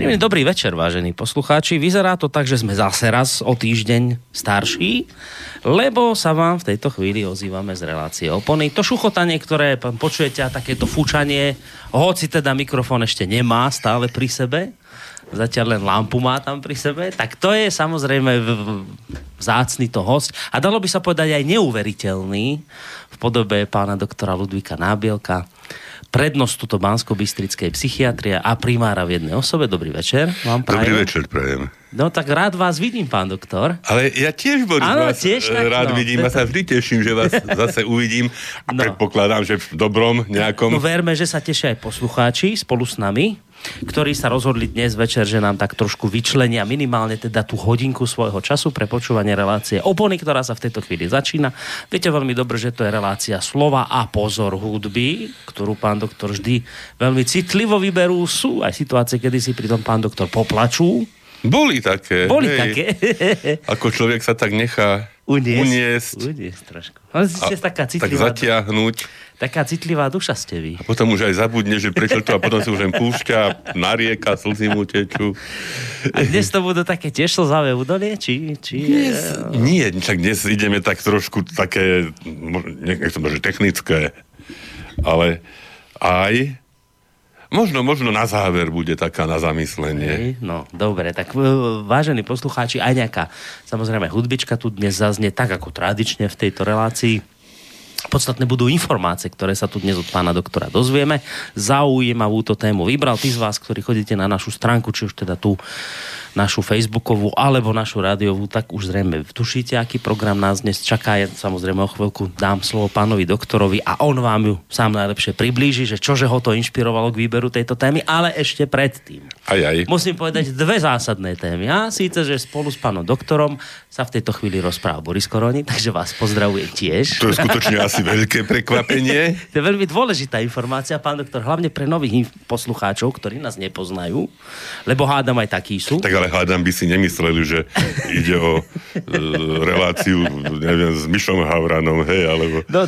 Príjemný dobrý večer, vážení poslucháči. Vyzerá to tak, že sme zase raz o týždeň starší, lebo sa vám v tejto chvíli ozývame z relácie Opony. To šuchotanie, ktoré počujete, a takéto fučanie, hoci teda mikrofón ešte nemá stále pri sebe, zatiaľ len lampu má tam pri sebe, tak to je samozrejme vzácny to host. A dalo by sa povedať aj neuveriteľný v podobe pána doktora Ludvíka Nábelka, prednostu to banskobystrickej psychiatrie a primára v jednej osobe. Dobrý večer vám prajem. Dobrý večer prajem. No tak rád vás vidím, pán doktor. Ale ja tiež, Boris, áno, vás tiež rád vidím a sa vždy teším, že vás zase uvidím a predpokladám, že v dobrom nejakom... No verme, že sa tešia aj poslucháči spolu s nami, ktorí sa rozhodli dnes večer, že nám tak trošku vyčlenia minimálne teda tú hodinku svojho času pre počúvanie relácie Opony, ktorá sa v tejto chvíli začína. Viete veľmi dobre, že to je relácia slova a pozor hudby, ktorú pán doktor vždy veľmi citlivo vyberú. Sú aj situácie, kedy si pritom pán doktor poplačú. Boli také. Ako človek sa tak nechá uniesť trošku. Tak zatiahnuť. Taká citlivá duša ste vy. A potom už aj zabudne, že prečo to a potom si už len púšťa, narieka, slzy mu tečú. A dnes to budú také tiež slzavé údolie? Nie, tak dnes ideme tak trošku také, nechcem to, že technické, ale aj... Možno na záver bude taká na zamyslenie. No, dobre, tak vážení poslucháči, aj nejaká, samozrejme, hudbička tu dnes zaznie tak, ako tradične v tejto relácii. Podstatné budú informácie, ktoré sa tu dnes od pána doktora dozvieme. Zaujímavú to tému vybral tí z vás, ktorí chodíte na našu stránku, či už teda tú našu facebookovú alebo našu rádiovú, tak už zrejme tušíte, aký program nás dnes čaká. Ja samozrejme o chvíľku dám slovo pánovi doktorovi a on vám ju sám najlepšie priblíži, že čože ho to inšpirovalo k výberu tejto témy, ale ešte predtým. Musím povedať dve zásadné témy. A síce, že spolu s pánom doktorom sa v tejto chvíli rozpráva Boris Koroni, takže vás pozdravujem tiež. To je skutočne asi veľké prekvapenie. To je veľmi dôležitá informácia, pán doktor, hlavne pre nových poslucháčov, ktorí nás nepoznajú, lebo hádam aj takí sú. Tak ale hádam by si nemysleli, že ide o reláciu, neviem, s Myšom Havranom, hej, alebo... No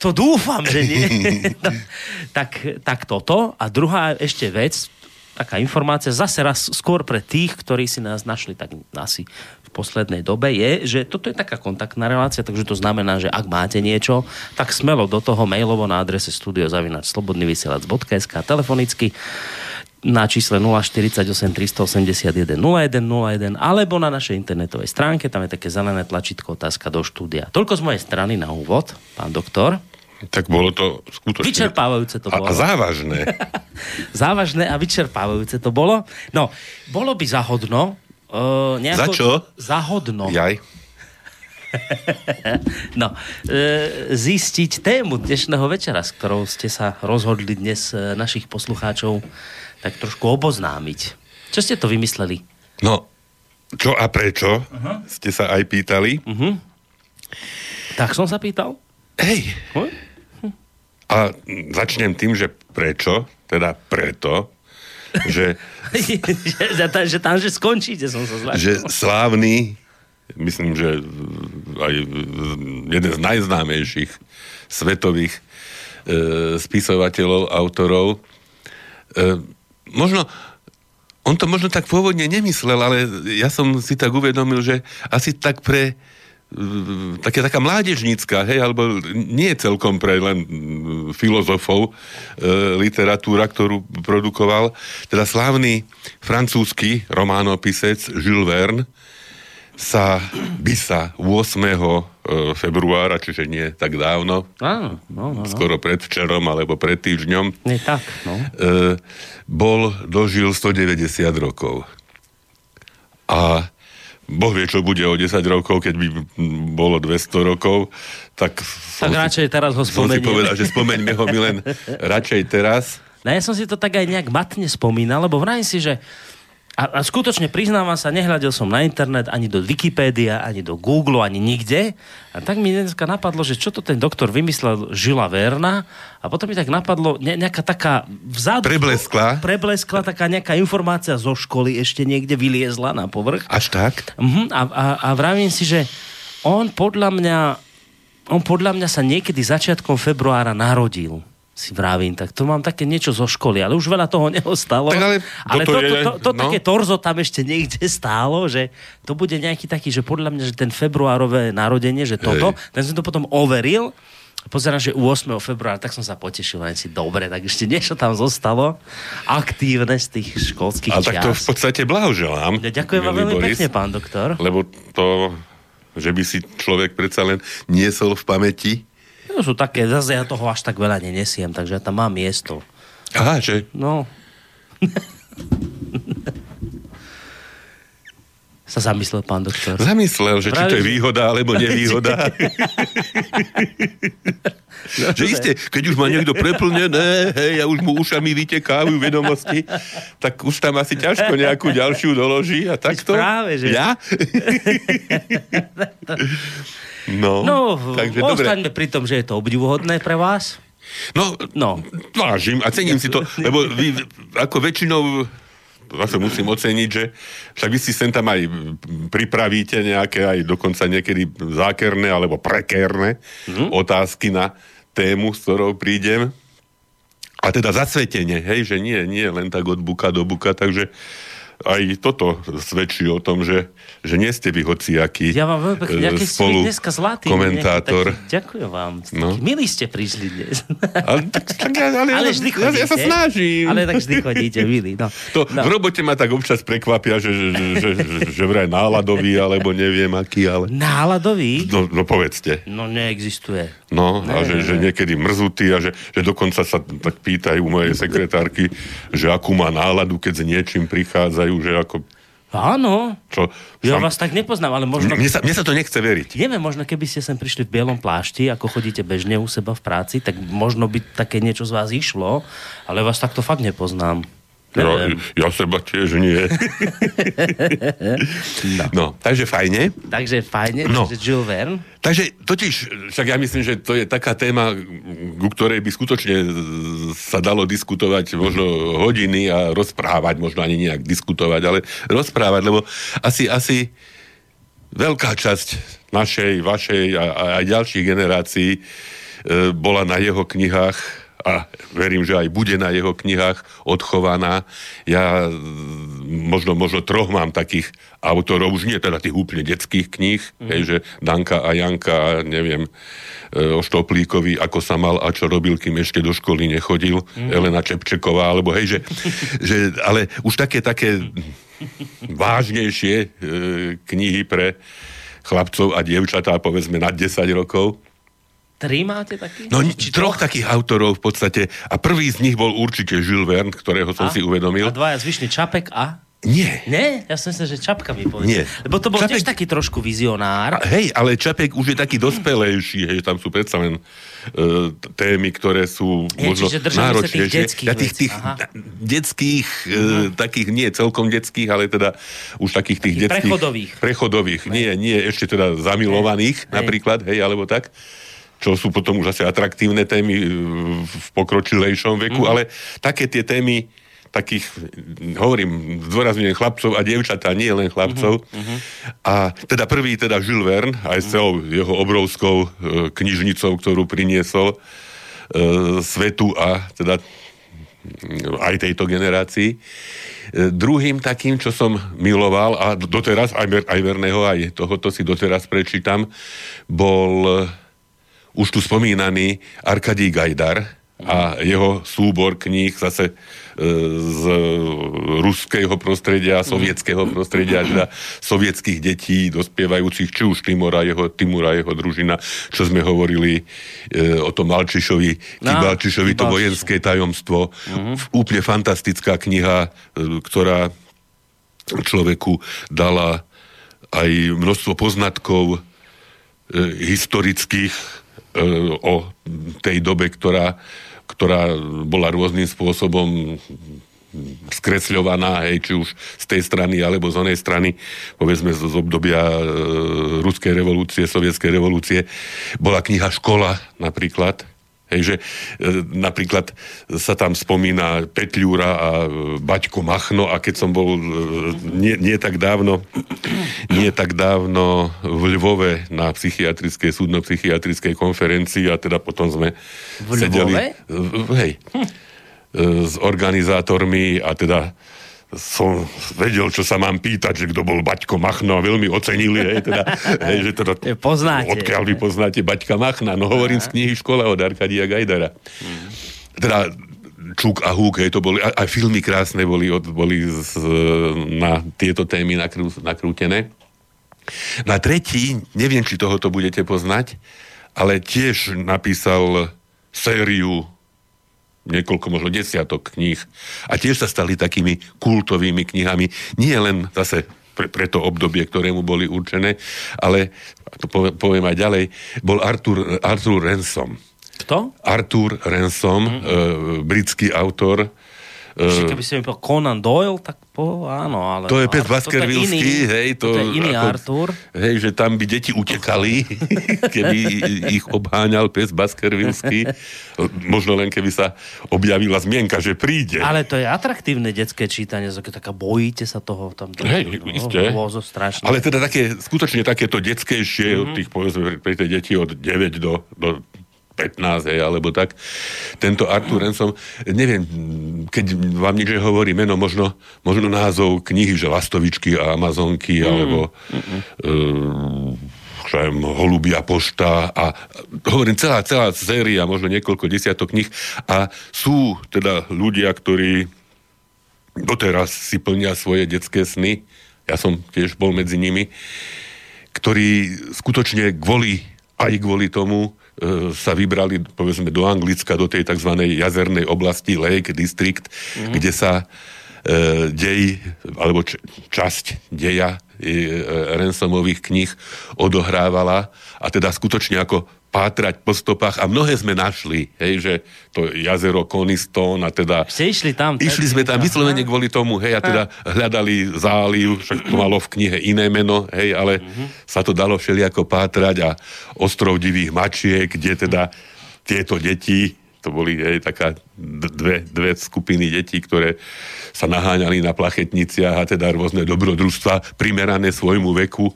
to dúfam, že nie. No, tak toto. A druhá ešte vec, taká informácia, zase raz skôr pre tých, ktorí si nás našli tak asi v poslednej dobe, je, že toto je taká kontaktná relácia, takže to znamená, že ak máte niečo, tak smelo do toho mailovo na adrese studio@slobodnyvysielac.sk, telefonicky na čísle 048 381 0101 alebo na našej internetovej stránke, tam je také zelené tlačítko otázka do štúdia. Toľko z mojej strany na úvod, pán doktor. Tak bolo to skutočne... Vyčerpávajúce to bolo. A závažné. Závažné a vyčerpávajúce to bolo. No, bolo by zahodno, nejako... Za čo? Zahodno. Jaj. No, zistiť tému dnešného večera, s ktorou ste sa rozhodli dnes našich poslucháčov tak trošku oboznámiť. Čo ste to vymysleli? No, čo a prečo? Uh-huh. Ste sa aj pýtali. Uh-huh. Tak som sa pýtal. Hej. Uh-huh. A začnem tým, že prečo, teda preto, že... že tam, že skončíte, som sa zlášil. Že slávny, myslím, že aj jeden z najznámejších svetových spisovateľov, autorov, možno, on to možno tak pôvodne nemyslel, ale ja som si tak uvedomil, že asi tak pre taká mládežnícka, hej, alebo nie celkom pre len filozofov literatúra, ktorú produkoval, teda slávny francúzsky románopisec Jules Verne by sa 8. februára, čiže nie tak dávno, skoro pred včerom alebo pred týždňom, dožil 190 rokov. A Boh vie, čo bude o 10 rokov, keď by bolo 200 rokov, tak radšej teraz ho spomenieme. Som si povedal, že spomeňme ho my len radšej teraz. No ja som si to tak aj nejak matne spomínal, lebo vrajím si, že a skutočne priznávam sa, nehľadil som na internet, ani do Wikipédia, ani do Google, ani nikde. A tak mi dneska napadlo, že čo to ten doktor vymyslel Žila Verna. A potom mi tak napadlo nejaká taká vzadu... Prebleskla taká nejaká informácia zo školy, ešte niekde vyliezla na povrch. Až tak? A vravím si, že on podľa mňa sa niekedy začiatkom februára narodil. si vravím, tak to mám také niečo zo školy, ale už veľa toho neostalo. Tak ale toto také torzo tam ešte niekde stálo, že to bude nejaký taký, že podľa mňa, že ten februárové narodenie, že toto, ten som to potom overil, pozerám, že 8. februára, tak som sa potešil, len si dobre, tak ešte niečo tam zostalo aktívne z tých školských čias. A tak to v podstate blahoželám. Ja ďakujem vám veľmi pekne, pán doktor. Lebo to, že by si človek predsa len niesol v pamäti, to sú také, zase ja toho až tak veľa nenesiem, takže ja tam mám miesto. Aha, že? No. Sa zamyslel pán doktor. Zamyslel, že či to je výhoda, alebo nevýhoda. No, že isté, keď už má niekto preplnené, hej, ja už mu ušami vytekávajú vedomosti, tak už tam asi ťažko nejakú ďalšiu doloží a takto. Práve, že? Ja? No, takže ostaňme pri tom, že je to obdivuhodné pre vás. No, vážim a cením si to, lebo vy ako väčšinou zase musím oceniť, že však vy si sem tam aj pripravíte nejaké, aj dokonca niekedy zákerné alebo prekérne otázky na tému, s ktorou prídem. A teda zasvetenie, hej, že nie len tak od buka do buka, takže aj toto svedčí o tom, že nie ste vy hociaký spolu komentátor. Ďakujem vám. No. Milí ste prišli dnes. Ale vždy chodíte. Ja sa snažím. Ale tak vždy chodíte, milí. No. V robote ma tak občas prekvapia, že vraj náladový, alebo neviem aký, ale... Náladový? No povedzte. No neexistuje. No a že niekedy mrzutý a že dokonca sa tak pýtajú mojej sekretárky, že akú má náladu, keď s niečím prichádzajú, že ako... Áno. Ja vás tak nepoznám, ale možno... Mne sa to nechce veriť. Vieme, možno keby ste sem prišli v bielom plášti, ako chodíte bežne u seba v práci, tak možno by také niečo z vás išlo, ale vás takto fakt nepoznám. Ja seba tiež nie. No, takže fajne. Takže Jules Verne. Takže totiž, však ja myslím, že to je taká téma, ku ktorej by skutočne sa dalo diskutovať možno hodiny a rozprávať, možno ani nejak diskutovať, ale rozprávať, lebo asi veľká časť našej, vašej a ďalších generácií bola na jeho knihách a verím, že aj bude na jeho knihách odchovaná. Ja možno troch mám takých autorov, už nie teda tých úplne detských kníh, hej, že Danka a Janka, neviem, o Štoplíkovi, ako sa mal a čo robil, kým ešte do školy nechodil, Elena Čepčeková, alebo hej, že ale už také vážnejšie knihy pre chlapcov a dievčatá, povedzme nad 10 rokov. 3 máte takých? No, troch takých autorov v podstate. A prvý z nich bol určite Jules Verne, ktorého som si uvedomil. A dvaja zvyšný Čapek a... Nie. Nie? Ja som si myslel, že Čapka mi povedal. Nie. Lebo to bol Čapek... tiež taký trošku vizionár. Hej, ale Čapek už je taký dospelejší. Hej, tam sú predsa len témy, ktoré sú možno náročnejšie. Ja tých detských, takých nie celkom detských, ale teda už takých tých detských... Prechodových. Nie, ešte teda zamilovaných napríklad, hej, alebo tak. Čo sú potom už asi atraktívne témy v pokročilejšom veku, ale také tie témy takých, hovorím, zdôrazňujem chlapcov a dievčatá, nie len chlapcov. A teda prvý, Jules Verne, aj s celou jeho obrovskou knižnicou, ktorú priniesol svetu a teda aj tejto generácii. Druhým takým, čo som miloval a doteraz, aj Verneho, aj tohoto si doteraz prečítam, bol... už tu spomínaný Arkadij Gajdar a jeho súbor kníh zase z ruského prostredia, sovietského prostredia, teda sovietských detí, dospievajúcich, či už Timura, jeho družina, čo sme hovorili o tom Malčišovi, Kibalčišovi, to vojenské tajomstvo. Úplne fantastická kniha, ktorá človeku dala aj množstvo poznatkov historických o tej dobe, ktorá bola rôznym spôsobom skresľovaná, hej, či už z tej strany, alebo z onej strany, povedzme z obdobia ruskej revolúcie, sovietskej revolúcie. Bola kniha Škola napríklad, Hej, že napríklad sa tam spomína Petľúra a Baťko Machno, a keď som bol nie tak dávno v Lvove na psychiatrickej, súdno-psychiatrickej konferencii, a teda potom sme sedeli s organizátormi, a teda som vedel, čo sa mám pýtať, že kto bol Baťko Machno, a veľmi ocenili, že teda poznáte, odkiaľ vy poznáte Baťka Machna. No hovorím z knihy Škola od Arkadia Gajdara. Teda Čuk a Húk, to boli, a filmy krásne boli na tieto témy nakrútené. Na tretí, neviem, či tohoto budete poznať, ale tiež napísal sériu niekoľko, možno desiatok kníh. A tiež sa stali takými kultovými knihami. Nie len zase pre to obdobie, ktorému boli určené, ale, to poviem aj ďalej, bol Arthur Ransome. Kto? Arthur Ransome, britský autor. Však, keby si mi povedal Conan Doyle, tak áno, ale... To je pes Baskervillský, hej. To je iný Arthur. Hej, že tam by deti utekali, keby ich obháňal pes Baskervillský. Možno len keby sa objavila zmienka, že príde. Ale to je atraktívne detské čítanie, taká bojíte sa toho tam. Hej, isté. Ale teda skutočne takéto detskejšie, od tých, povedzme, pre tie deti od 9 do 15, alebo tak. Tento Arthur Ransome, neviem, keď vám niečo hovorí meno, možno názov knihy, že Lastovičky a Amazonky, alebo Holubia pošta, a hovorím, celá séria, možno niekoľko desiatok knih, a sú teda ľudia, ktorí doteraz si plnia svoje detské sny, ja som tiež bol medzi nimi, ktorí skutočne kvôli tomu sa vybrali, povedzme, do Anglicka, do tej tzv. Jazernej oblasti Lake District, kde sa časť deja Ransomových kníh odohrávala, a teda skutočne ako pátrať po stopách, a mnohé sme našli, hej, že to jazero Coniston, a teda... Išli sme tam vyslovene kvôli tomu, hej, a teda hľadali záliv, však to malo v knihe iné meno, hej, ale sa to dalo všelijako pátrať, a ostrov divých mačiek, kde teda tieto deti, to boli, hej, taká dve skupiny detí, ktoré sa naháňali na plachetniciach, a teda rôzne dobrodružstva primerané svojmu veku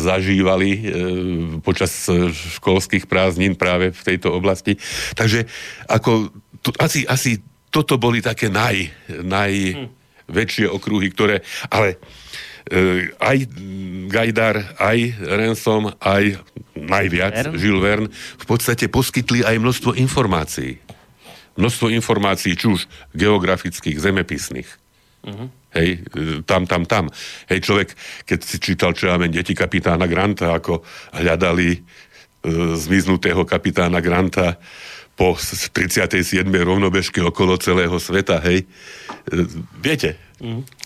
zažívali počas školských prázdnin práve v tejto oblasti. Takže ako asi toto boli také najväčšie okruhy, ktoré... Ale aj Gajdar, aj Ransome, aj najviac Jules Verne v podstate poskytli aj množstvo informácií. Množstvo informácií, či už geografických, zemepisných. Hej, tam. Hej, človek, keď si čítal, čo ja viem, Deti kapitána Granta, ako hľadali zmiznutého kapitána Granta po 37. rovnobežke okolo celého sveta, hej. Viete,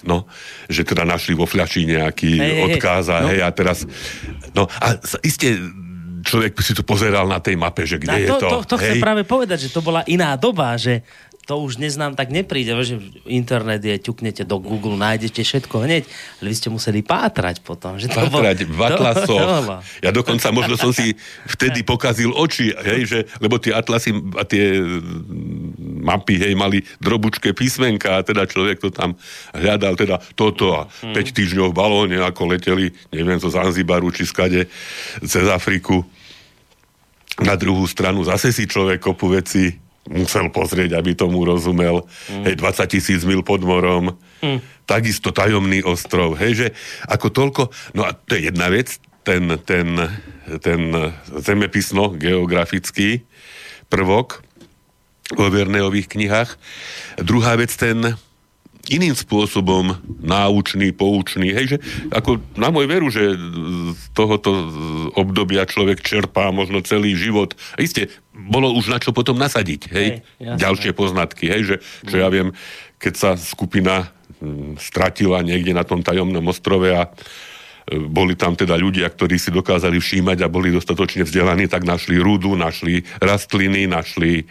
no, že teda našli vo fľaši nejaký odkaz, hej, a teraz... No, a iste... Človek si to pozeral na tej mape, že kde je to. To chcem práve povedať, že to bola iná doba, že to už dnes nám tak nepríde, že internet je, ťuknete do Google, nájdete všetko hneď, ale vy ste museli pátrať potom. Že to pátrať v atlasoch. Ja dokonca možno som si vtedy pokazil oči, hej, že, lebo tie atlasy a tie mapy, hej, mali drobučké písmenka, a teda človek to tam hľadal, teda toto, a 5 týždňov v balóne, ako leteli, neviem, zo Zanzibaru či skade, cez Afriku. Na druhú stranu zase si človek kopu veci musel pozrieť, aby tomu rozumel. Hej, 20 000 mil pod morom. Takisto tajomný ostrov. Hej, že ako toľko... No a to je jedna vec, ten zemepisno-geografický prvok vo Verneových knihách. Druhá vec, ten iným spôsobom náučný, poučný. Hej, že ako na môj veru, že z tohoto obdobia človek čerpá možno celý život. A iste, bolo už na čo potom nasadiť, hej? Ďalšie poznatky, hej, že čo ja viem, keď sa skupina stratila niekde na tom tajomnom ostrove, a boli tam teda ľudia, ktorí si dokázali všímať a boli dostatočne vzdelaní, tak našli rudu, našli rastliny, našli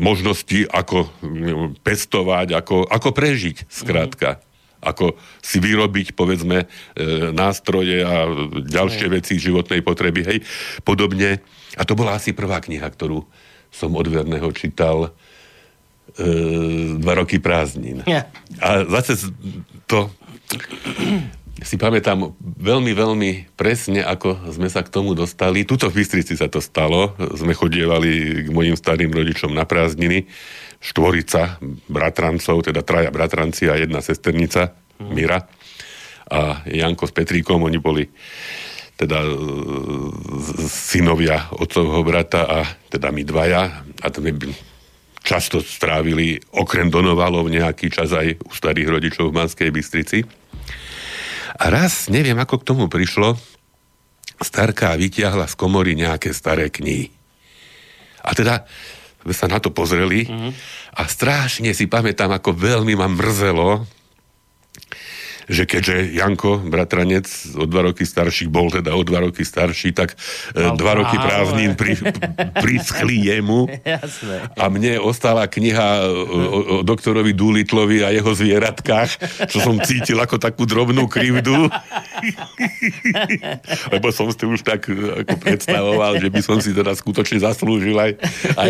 možnosti, ako pestovať, ako prežiť, skrátka. ako si vyrobiť, povedzme, nástroje a ďalšie veci životnej potreby, hej, podobne. A to bola asi prvá kniha, ktorú som od Verneho čítal 2 roky prázdnin. Yeah. A zase to si pamätám veľmi, veľmi presne, ako sme sa k tomu dostali. Tuto v Bystrici sa to stalo. Sme chodievali k mojim starým rodičom na prázdniny. 4 bratrancov, teda 3 bratranci a 1 sesternica, Mira. A Janko s Petríkom, oni boli teda synovia otcovho brata a teda my 2. A sme často strávili, okrem Donovalov, nejaký čas aj u starých rodičov v Banskej Bystrici. A raz, neviem, ako k tomu prišlo, starka vytiahla z komory nejaké staré knihy. A teda sa na to pozreli a strašne si pamätám, ako veľmi ma mrzelo, že keďže Janko, bratranec, o 2 roky starší, bol teda o 2 roky starší, tak 2 roky prázdnin prischli jemu. Jasné. A mne ostala kniha o doktorovi Doolittleovi a jeho zvieratkách, čo som cítil ako takú drobnú krivdu. Lebo som si už tak ako predstavoval, že by som si teda skutočne zaslúžil aj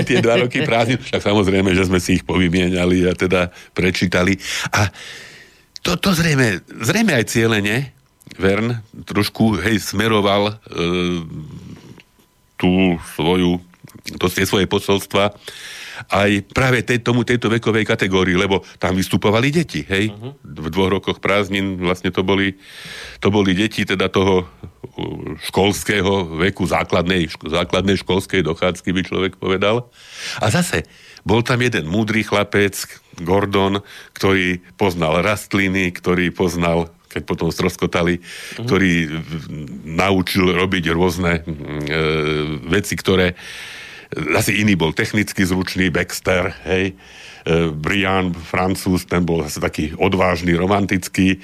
tie 2 roky prázdnin. Tak samozrejme, že sme si ich povymieniali a teda prečítali. A to zrejme aj cieľene Verne trošku, hej, smeroval svoje posolstva aj práve tejto vekovej kategórii, lebo tam vystupovali deti, hej. V 2 rokoch prázdnin vlastne to boli deti teda toho školského veku, základnej školskej dochádzky, by človek povedal. A zase bol tam jeden múdry chlapec, Gordon, ktorý poznal rastliny, ktorý poznal, keď potom stroskotali, ktorý naučil robiť rôzne veci, ktoré asi iný bol technicky zručný, Baxter, hej, Briand, Francúz, ten bol asi taký odvážny, romantický,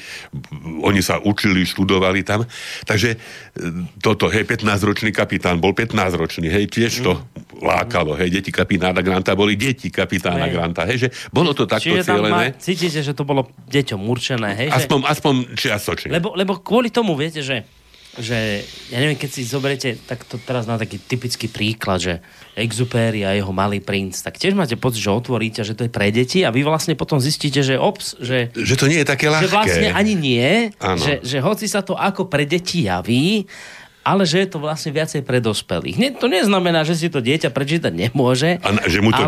oni sa učili, študovali tam, takže toto, hej, 15-ročný kapitán, bol 15-ročný, hej, tiež to lákalo, hej, deti kapitána Granta boli deti kapitána Granta, hej, že bolo to takto cielené. Cítite, že to bolo deťom určené, hej? Aspoň čiastočne. Lebo kvôli tomu, viete, že ja neviem, keď si zoberiete takto teraz na taký typický príklad, že Exupéry a jeho Malý princ, tak tiež máte pocit, že otvoríte, že to je pre deti a vy vlastne potom zistíte, že že to nie je také ľahké. Že vlastne ani nie, že hoci sa to ako pre deti javí, ale že je to vlastne viacej pre dospelých. Nie, to neznamená, že si to dieťa prečítať nemôže. A že mu to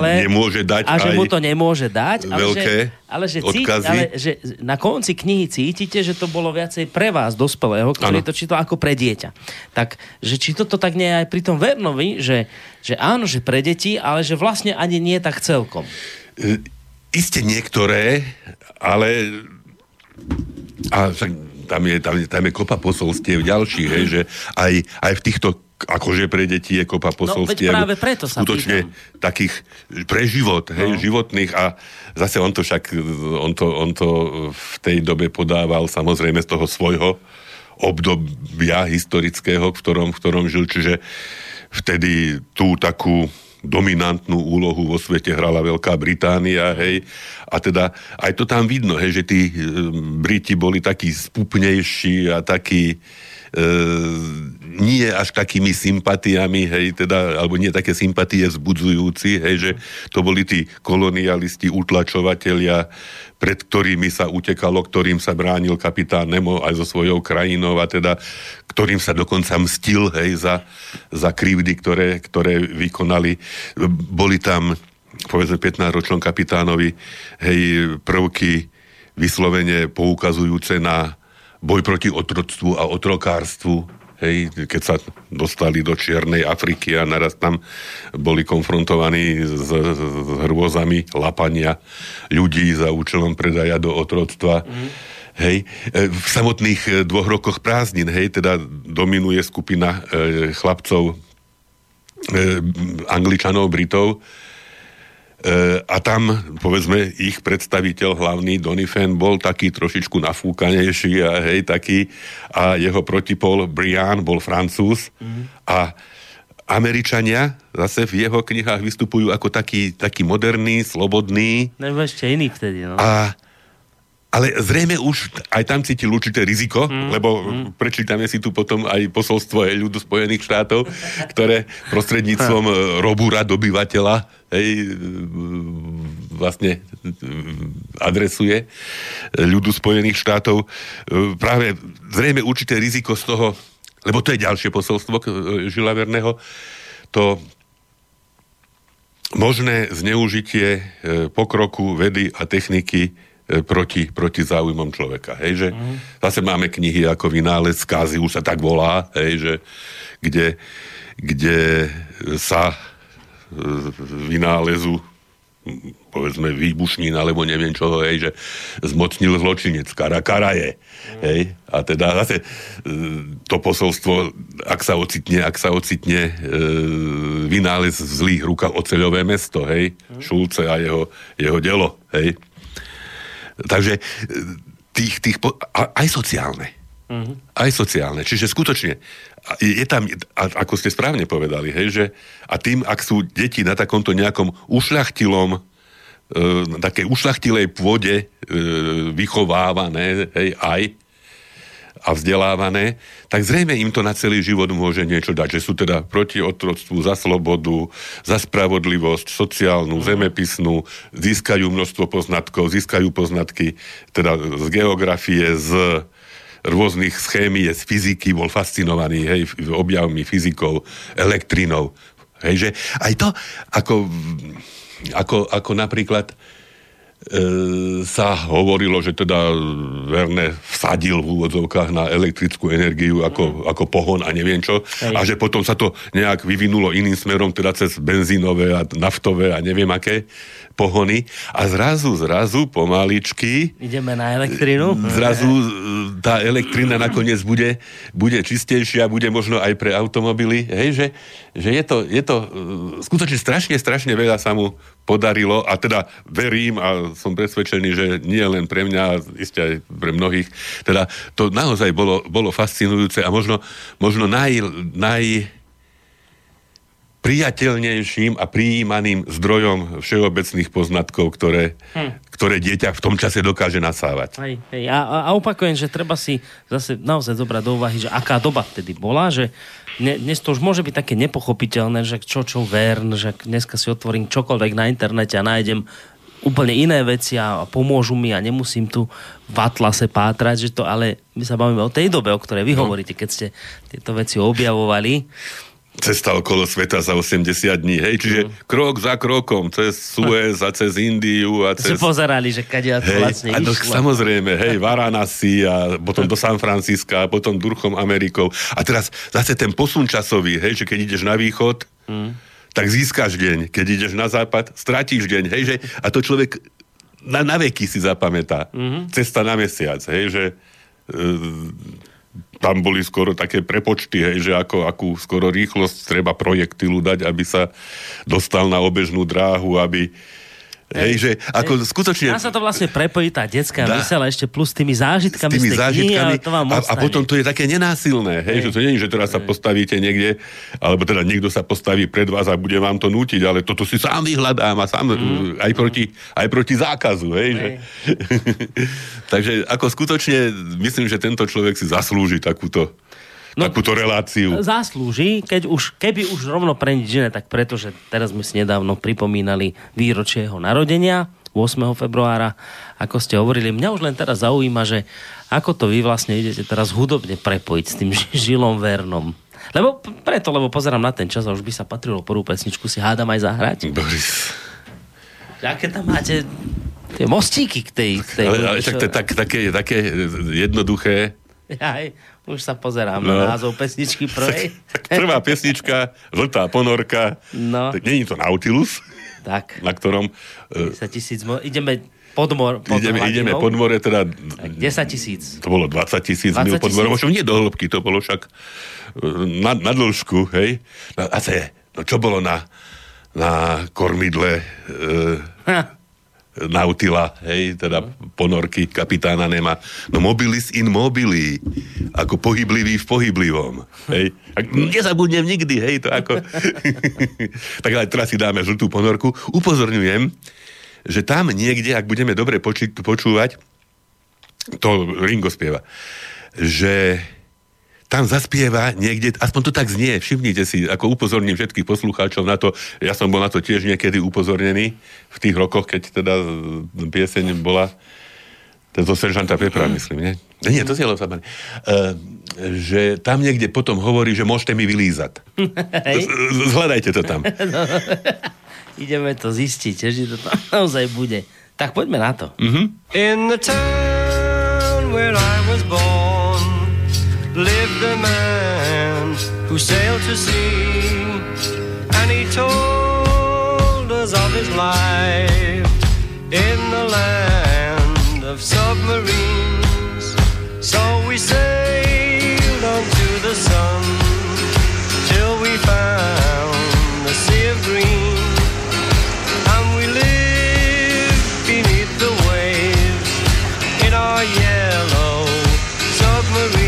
nemôže dať aj veľké odkazy. Ale že na konci knihy cítite, že to bolo viacej pre vás, dospelého, ktorý to čítal ako pre dieťa. Tak, že či toto tak nie je aj pri tom Vernovi, že áno, že pre deti, ale že vlastne ani nie tak celkom. Isté niektoré, ale... A tam je kopa posolstiev ďalších, hej, že aj v týchto, akože pre deti je kopa posolstiev. No, veď práve preto sa skutočne pýtam. Takých pre život, hej, životných, a zase on to však, on to v tej dobe podával samozrejme z toho svojho obdobia historického, v ktorom žil, čiže vtedy tú takú dominantnú úlohu vo svete hrala Veľká Británia, hej. A teda aj to tam vidno, hej, že tí Briti boli takí spupnejší a takí nie až takými sympatiami, hej, teda, alebo nie také sympatie vzbudzujúci, hej, že to boli tí kolonialisti, utlačovatelia, pred ktorými sa utekalo, ktorým sa bránil kapitán Nemo aj so svojou krajinou a teda, ktorým sa dokonca mstil, hej, za krivdy, ktoré vykonali. Boli tam, povedzme, 15-ročnom kapitánovi, hej, prvky vyslovene poukazujúce na boj proti otroctvu a otrokárstvu, hej, keď sa dostali do Čiernej Afriky a naraz tam boli konfrontovaní s hrôzami lapania ľudí za účelom predaja do otroctva. Hej, v samotných 2 rokoch prázdnin, hej, teda dominuje skupina chlapcov Angličanov, Britov, a tam, povedzme, ich predstaviteľ hlavný, Doniphan, bol taký trošičku nafúkanejší a hej, taký, a jeho protipol Brian bol Francúz a Američania zase v jeho knihách vystupujú ako taký moderný, slobodný. Nebo ešte iný vtedy, no. A Ale zrejme už aj tam cítil určité riziko, lebo prečítame si tu potom aj posolstvo ľudu Spojených štátov, ktoré prostredníctvom robúra dobyvateľa vlastne adresuje ľudu Spojených štátov. Práve zrejme určité riziko z toho, lebo to je ďalšie posolstvo Žila Verného, to možné zneužitie pokroku vedy a techniky proti záujmom človeka. Hej, že zase máme knihy ako Vynález Kázy, už sa tak volá, hej, že kde sa vynálezu povedzme výbušnín alebo neviem čoho, hej, že zmocnil zločinec, kara je. Hej, a teda zase to posolstvo, ak sa ocitne vynález v zlých rukách, oceľové mesto, hej, Šulce a jeho delo, hej. Takže tých aj sociálne. Aj sociálne. Čiže skutočne je tam, ako ste správne povedali, hej, že a tým, ak sú deti na takomto nejakom ušľachtilom, na takej ušľachtilej pôde vychovávané, hej, aj a vzdelávané, tak zrejme im to na celý život môže niečo dať, že sú teda proti otroctvu, za slobodu, za spravodlivosť, sociálnu, zemepisnú, získajú množstvo poznatkov, získajú poznatky teda z geografie, z rôznych schémie, z fyziky, bol fascinovaný, hej, objavmi fyzikou, elektrinou, hej, že aj to, ako napríklad sa hovorilo, že teda Verne vsadil v úvodzovkách na elektrickú energiu ako pohon a neviem čo. Hej. A že potom sa to nejak vyvinulo iným smerom, teda cez benzínové a naftové a neviem aké pohony. A zrazu pomaličky ideme na elektrinu. Zrazu tá elektrina nakoniec bude čistejšia, bude možno aj pre automobily. Hej, že je to skutočne strašne veľa sa mu podarilo a teda verím a som presvedčený, že nie len pre mňa, iste aj pre mnohých, teda to naozaj bolo fascinujúce a možno najpriateľnejším a prijímaným zdrojom všeobecných poznatkov, ktoré dieťa v tom čase dokáže nasávať. Hej. A opakujem, že treba si zase naozaj zobrať do úvahy, že aká doba vtedy bola, že dnes to už môže byť také nepochopiteľné, že čo Verne, že dneska si otvorím čokoľvek na internete a nájdem úplne iné veci a pomôžu mi a nemusím tu v atlase pátrať, že to, ale my sa bavíme o tej dobe, o ktorej vy hovoríte, keď ste tieto veci objavovali. Cesta okolo sveta za 80 dní, hej, čiže krok za krokom, cez Suez a cez Indiu a cez... Si pozerali, že kadia to vlastne išlo. Samozrejme, hej, Varanasi a potom do San Francisca a potom Durchom Amerikou. A teraz zase ten posun časový, hej, že keď ideš na východ, tak získaš deň. Keď ideš na západ, stratíš deň, hej, že... A to človek na veky si zapamätá. Cesta na mesiac, hej, že... Tam boli skoro také prepočty, hej, že akú skoro rýchlosť treba projektilu dať, aby sa dostal na obežnú dráhu, aby... Hej, že ako skutočne... Dá sa to vlastne prepojí tá detská mysel ešte plus tými zážitkami. S tými zážitkami a potom to je také nenásilné, hej, že to nie je, že teraz sa postavíte niekde, alebo teda niekto sa postaví pred vás a bude vám to nútiť, ale toto si sám vyhľadám a sám aj proti zákazu, hej. Že... Takže ako skutočne myslím, že tento človek si zaslúži takúto reláciu. Zaslúži, keby už rovno pre nič iné, tak pretože teraz sme si nedávno pripomínali výročie jeho narodenia, 8. februára, ako ste hovorili. Mňa už len teraz zaujíma, že ako to vy vlastne idete teraz hudobne prepojiť s tým Žilom Vernom. Lebo pozerám na ten čas a už by sa patrilo prvú pesničku si hádam aj zahrať. Boris. Aké tam máte tie mostíky k tej... Ale však to je také jednoduché. Aj... Už sa pozerám na názov pesničky prvej. Prvá pesnička, žltá ponorka. No. Není to Nautilus, tak. Na ktorom... 10 000, ideme pod pod more, teda... Tak, 10 000. To bolo 20 000 mil pod morom. Však nie do hĺbky, to bolo však na dĺžku, hej. Čo bolo na kormidle Nautila, hej, teda ponorky kapitána Nema. No mobilis in mobili, ako pohyblivý v pohyblivom, hej. Nezabudnem nikdy, hej, to ako... Tak ale teraz si dáme žltú ponorku. Upozorňujem, že tam niekde, ak budeme dobre počúvať, to Ringo spieva, že tam zaspieva niekde, aspoň to tak znie, všimnite si, ako upozorním všetkých poslucháčov na to, ja som bol na to tiež niekedy upozornený v tých rokoch, keď teda pieseň bola zo Seržanta Pepra, myslím, nie? Nie, to si je Lopsabané. Že tam niekde potom hovorí, že môžete mi vylízať. Zhľadajte to tam. No, ideme to zistiť, že to tam naozaj bude. Tak poďme na to. In the town where I was born lived a man who sailed to sea and he told us of his life in the land of submarines. So we sailed unto the sun till we found the sea of green and we lived beneath the waves in our yellow submarine.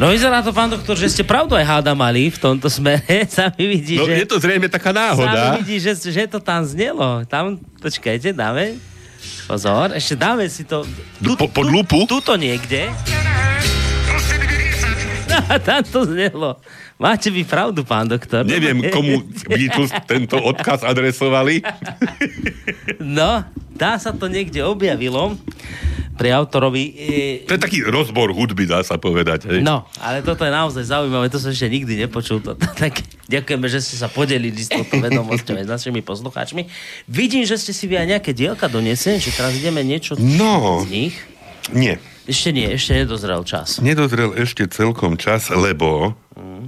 No vyzerá to, pán doktor, že ste pravdu aj háda mali v tomto smere. Sami vidí, no, že... No je to zrejme taká náhoda. Sami vidí, že to tam znelo. Tam, počkajte, dáme. Pozor, ešte dáme si to... Pod lupu? Tuto niekde. No, tam to znelo. Máte vy pravdu, pán doktor. Neviem, komu Beatles tento odkaz adresovali. No, dá sa to niekde objavilo. Pri autorovi... To je taký rozbor hudby, dá sa povedať. Hej. No, ale toto je naozaj zaujímavé, to som ešte nikdy nepočul. Tak ďakujeme, že ste sa podelili s touto vedomosťou aj s našimi poslucháčmi. Vidím, že ste si vy aj nejaké dielka donesli, že teraz ideme niečo z nich. Nie. Ešte nie, ešte nedozrel čas. Nedozrel ešte celkom čas, lebo...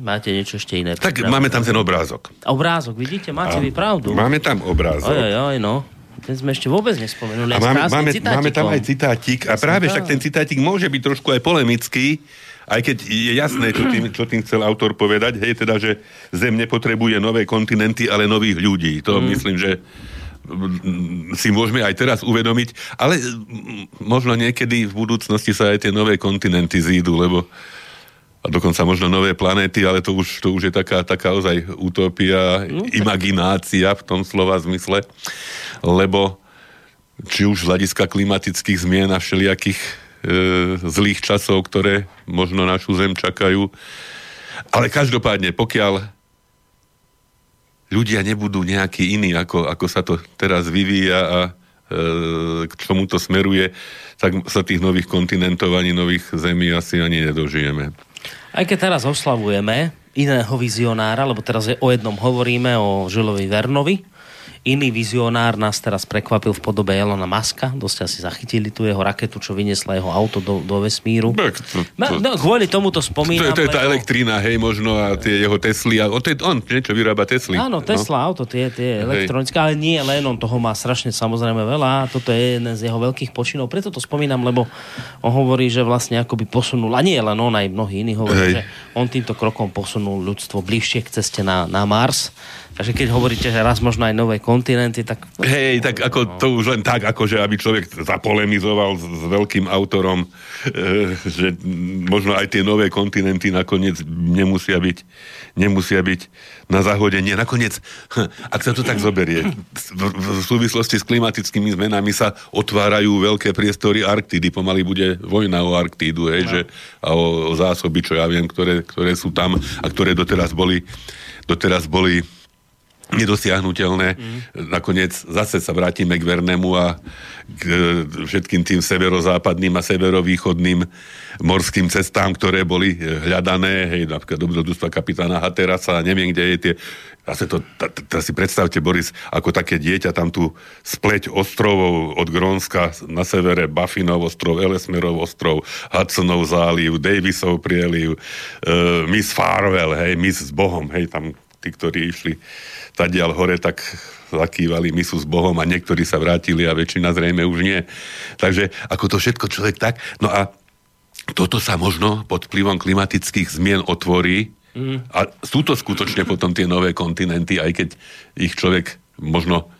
Máte niečo ešte iné. Tak pripravdu. Máme tam ten obrázok. Obrázok, vidíte, máte vy pravdu. Máme tam obrázok. Ojojoj, no. Ten sme ešte vôbec nespomenuli. A máme tam aj citátik. A práve však ten citátik môže byť trošku aj polemický, aj keď je jasné, čo tým chcel autor povedať. Hej, teda, že Zem nepotrebuje nové kontinenty, ale nových ľudí. To myslím, že si môžeme aj teraz uvedomiť. Ale možno niekedy v budúcnosti sa aj tie nové kontinenty zídu, lebo a dokonca možno nové planéty, ale to už je taká ozaj utopia, imaginácia v tom slova zmysle, lebo či už z hľadiska klimatických zmien a všelijakých zlých časov, ktoré možno našu Zem čakajú. Ale každopádne, pokiaľ ľudia nebudú nejakí iní, ako sa to teraz vyvíja a k čomu to smeruje, tak sa tých nových kontinentov ani nových zemí asi ani nedožijeme. Aj keď teraz oslavujeme iného vizionára, lebo teraz o jednom hovoríme, o Julesovi Vernovi, Iný vizionár nás teraz prekvapil v podobe Elona Muska. Dosť asi zachytili tu jeho raketu, čo vyniesla jeho auto do vesmíru. No, kvôli tomu to spomínam. To je tá elektrína, hej, možno a tie jeho Tesly. On niečo vyrába Tesly. Áno, Tesla, auto, tie elektronické, ale nie len, on toho má strašne samozrejme veľa. Toto je jeden z jeho veľkých počinov. Preto to spomínam, lebo on hovorí, že vlastne akoby posunul, a nie len on, aj mnohí iní hovorí, že on týmto krokom posunul ľudstvo bližšie k ceste na Mars. Takže keď hovoríte, že raz možno aj nové kontinenty, tak... Hej, tak ako to už len tak, akože aby človek zapolemizoval s veľkým autorom, že možno aj tie nové kontinenty nakoniec nemusia byť na zahodenie. Nakoniec, ak sa to tak zoberie, v súvislosti s klimatickými zmenami sa otvárajú veľké priestory Arktídy, pomaly bude vojna o Arktídu, hej, no. Že, a o zásoby, čo ja viem, ktoré sú tam a ktoré doteraz boli nedosiahnuteľné. Nakoniec zase sa vrátime k Vernemu a k všetkým tým severozápadným a severovýchodným morským cestám, ktoré boli hľadané, hej, napríklad dobrodružstva kapitána Hatterasa, neviem, kde je tie... Zase to, si predstavte, Boris, ako také dieťa, tam tu spleť ostrovov od Grónska na severe, Buffinov ostrov, Ellesmerov ostrov, Hudsonov záliv, Davisov prieliv, Miss Farwell, hej, Miss s Bohom, hej, tam tí, ktorí išli tadiaľ hore, tak zakývali misu s Bohom a niektorí sa vrátili a väčšina zrejme už nie. Takže ako to všetko človek tak... No a toto sa možno pod vplyvom klimatických zmien otvorí a sú to skutočne potom tie nové kontinenty, aj keď ich človek možno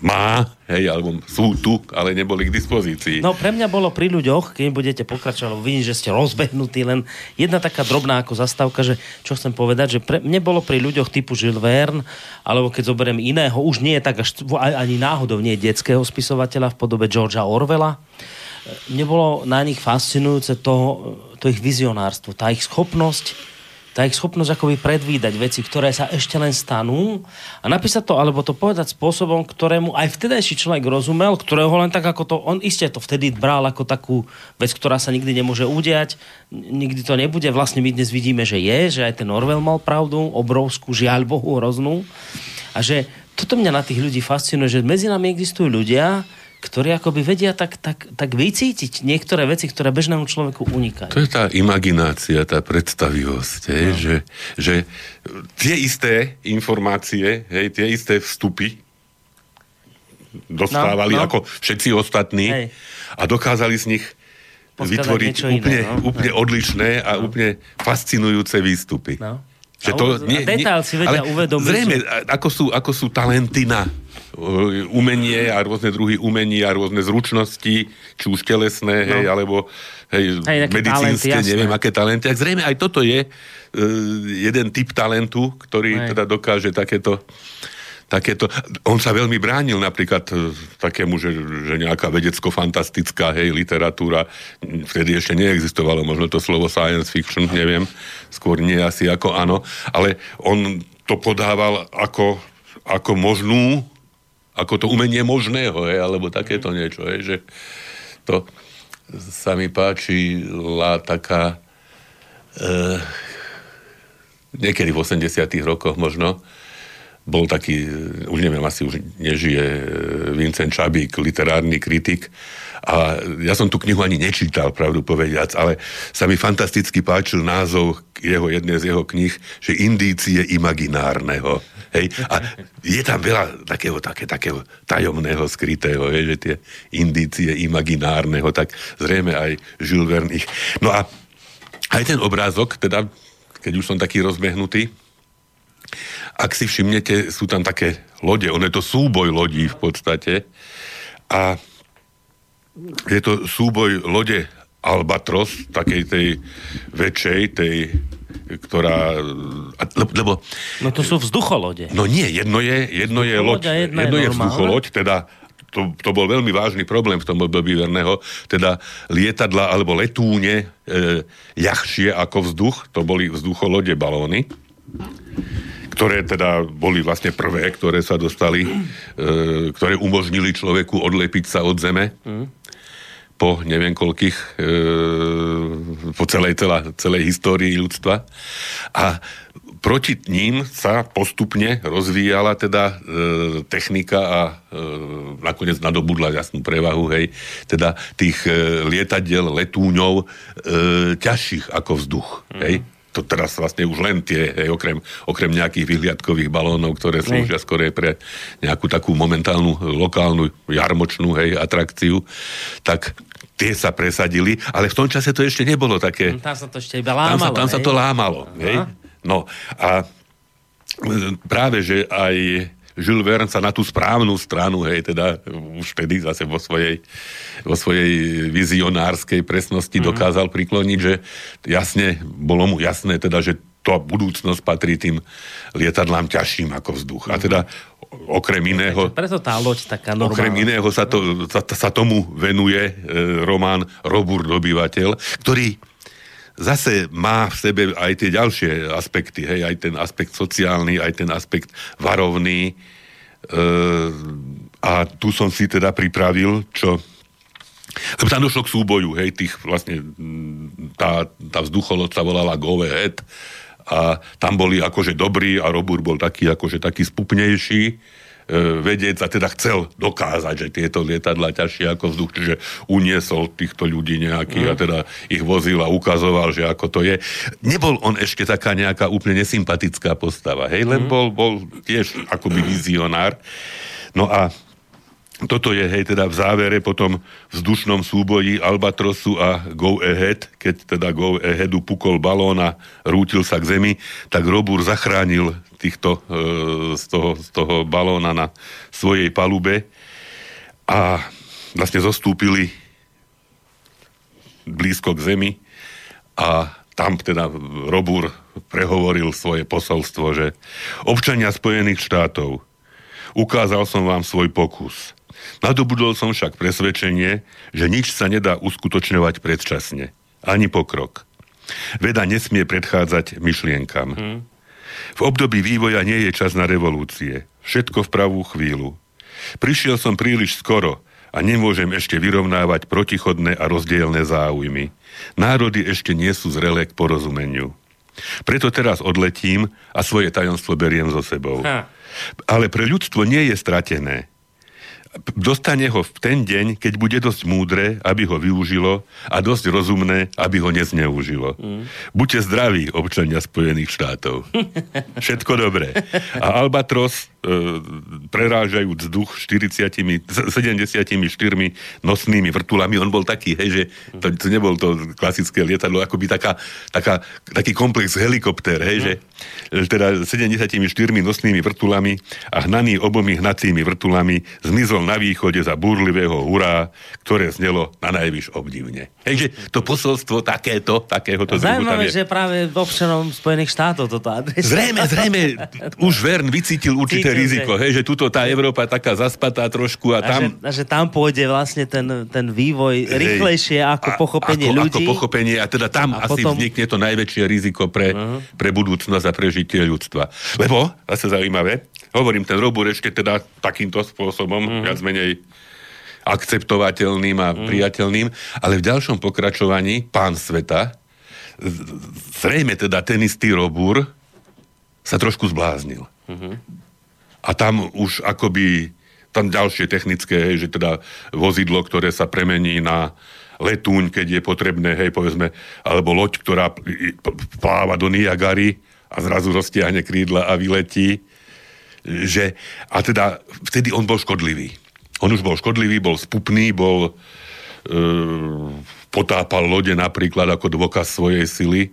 má, hej, alebo sú tu, ale neboli k dispozícii. No pre mňa bolo pri ľuďoch, keď budete pokračovať, vidím, že ste rozbehnutí, len jedna taká drobná ako zastávka, že čo chcem povedať, že mne bolo pri ľuďoch typu Jules Verne, alebo keď zoberiem iného, už nie je tak až, ani náhodou nie detského spisovateľa v podobe Georgea Orwella, mne bolo na nich fascinujúce to ich vizionárstvo, tá ich schopnosť akoby predvídať veci, ktoré sa ešte len stanú a napísať to, alebo to povedať spôsobom, ktorému aj vtedajší človek rozumel, ktorého len tak ako to, on iste to vtedy bral ako takú vec, ktorá sa nikdy nemôže udiať, nikdy to nebude, vlastne my dnes vidíme, že je, že aj ten Orwell mal pravdu, obrovskú, žiaľ Bohu, hroznú a že toto mňa na tých ľudí fascinuje, že medzi nami existujú ľudia, ktorí akoby vedia tak vycítiť niektoré veci, ktoré bežnému človeku unikajú. To je tá imaginácia, tá predstavivosť, hej, no. Že tie isté informácie, hej, tie isté vstupy dostávali ako všetci ostatní, hej. A dokázali z nich poskázať vytvoriť úplne odlišné a úplne fascinujúce výstupy. No. Že to nie, detail si vedia uvedomiť. Zrejme, ako sú talenty na umenie a rôzne druhy umení a rôzne zručnosti, či už telesné, hej, alebo medicínske, talenty, neviem, aké talenty. A zrejme aj toto je jeden typ talentu, ktorý teda dokáže takéto. On sa veľmi bránil napríklad takému, že nejaká vedecko-fantastická, hej, literatúra, vtedy ešte neexistovalo, možno to slovo science fiction, neviem, skôr nie asi ako áno, ale on to podával ako možnú, ako to umenie možného, hej, alebo takéto niečo, hej, že to sa mi páčila taká niekedy v 80-tych rokoch možno bol taký, už neviem, asi už nežije, Vincent Čabík, literárny kritik. A ja som tú knihu ani nečítal, pravdu povediac, ale sa mi fantasticky páčil názov jednej z jeho knih, že Indície imaginárneho. Hej? A je tam veľa takého tajomného, skrytého, hej? Že tie indície imaginárneho, tak zrejme aj Jules Verne ich. No a aj ten obrázok, teda, keď už som taký rozbehnutý, ak si všimnete, sú tam také lode, on je to súboj lodí v podstate a je to súboj lode Albatros, takej tej väčšej, tej, ktorá... Lebo, no to sú vzducholode. No nie, jedno je loď. Jedno je vzducholoď, teda to bol veľmi vážny problém v tom období Verného, teda lietadla alebo letúne ľahšie ako vzduch, to boli vzducholode balóny, ktoré teda boli vlastne prvé, ktoré sa dostali, ktoré umožnili človeku odlepiť sa od zeme po neviem koľkých, po celej histórii ľudstva. A proti ním sa postupne rozvíjala teda technika a nakoniec nadobudla jasnú prevahu, hej, teda tých lietadiel, letúňov ťažších ako vzduch, hej. To teraz vlastne už len tie, hej, okrem nejakých vyhliadkových balónov, ktoré slúžia skôr pre nejakú takú momentálnu, lokálnu, jarmočnú, hej, atrakciu, tak tie sa presadili, ale v tom čase to ešte nebolo také... Tam sa to ešte iba lámalo, tam sa to lámalo, hej. No a práve, že aj Jules Verne sa na tú správnu stranu, hej, teda už vtedy zase vo svojej vizionárskej presnosti dokázal prikloniť, že jasne, bolo mu jasné teda, že to budúcnosť patrí tým lietadlám ťažším ako vzduch. A teda okrem iného... Preto tá loď taká normálna. Okrem iného sa tomu venuje román Robúr dobyvateľ, ktorý zase má v sebe aj tie ďalšie aspekty, hej, aj ten aspekt sociálny, aj ten aspekt varovný. A tu som si teda pripravil, čo... Lebo tam došlo k súboju, hej, tých vlastne... Tá vzducholoď sa volala Go Ahead a tam boli akože dobrí a Robur bol taký spupnejší vedec a teda chcel dokázať, že tieto lietadlá ťažšie ako vzduch, čiže uniesol týchto ľudí nejakých a teda ich vozil a ukazoval, že ako to je. Nebol on ešte taká nejaká úplne nesympatická postava, hej, len bol tiež akoby vizionár. No a toto je, hej, teda v závere potom v vzdušnom súboji Albatrosu a Go Ahead, keď teda Go Aheadu pukol balón a rútil sa k zemi, tak Robur zachránil týchto z toho balóna na svojej palube a vlastne zostúpili blízko k zemi a tam teda Robur prehovoril svoje posolstvo, že občania Spojených štátov, ukázal som vám svoj pokus. Nadobudol som však presvedčenie, že nič sa nedá uskutočňovať predčasne. Ani pokrok. Veda nesmie predchádzať myšlienkam. V období vývoja nie je čas na revolúcie. Všetko v pravú chvíľu. Prišiel som príliš skoro a nemôžem ešte vyrovnávať protichodné a rozdielne záujmy. Národy ešte nie sú zrelé k porozumeniu. Preto teraz odletím a svoje tajomstvo beriem so sebou. Ale pre ľudstvo nie je stratené. Dostane ho v ten deň, keď bude dosť múdre, aby ho využilo a dosť rozumné, aby ho nezneužilo. Buďte zdraví, občania Spojených štátov. Všetko dobré. A Albatros prerážajúc vzduch 74 nosnými vrtulami, on bol taký, hej, že to nebol to klasické lietadlo, akoby taký komplex helikopter, hej, že teda 74 nosnými vrtulami a hnaný obomi hnacími vrtulami zmizol na východe za búrlivého hurá, ktoré znelo na najvyš obdivne. Takže to posolstvo takéhoto zrejme. Zaujímavé, že práve občanom Spojených štátov toto adresuje. Zrejme, už Verne vycítil určité riziko, hej, že tuto tá Európa taká zaspatá trošku a tam... A že tam pôjde vlastne ten vývoj rýchlejšie ako pochopenie ľudí. Ako pochopenie a teda tam a asi potom... vznikne to najväčšie riziko pre budúcnosť a prežitie ľudstva. Lebo, zase zaujímavé, hovorím, ten Robur ešte teda takýmto spôsobom viac menej akceptovateľným a priateľným, ale v ďalšom pokračovaní pán sveta, zrejme teda ten istý Robur, sa trošku zbláznil. A tam už akoby, tam ďalšie technické, hej, že teda vozidlo, ktoré sa premení na letúň, keď je potrebné, hej, povedzme, alebo loď, ktorá pláva do Niagary a zrazu roztiahne krídla a vyletí. Že, a teda vtedy on bol škodlivý. On už bol škodlivý, bol spupný, bol potápal lode napríklad ako dôkaz svojej sily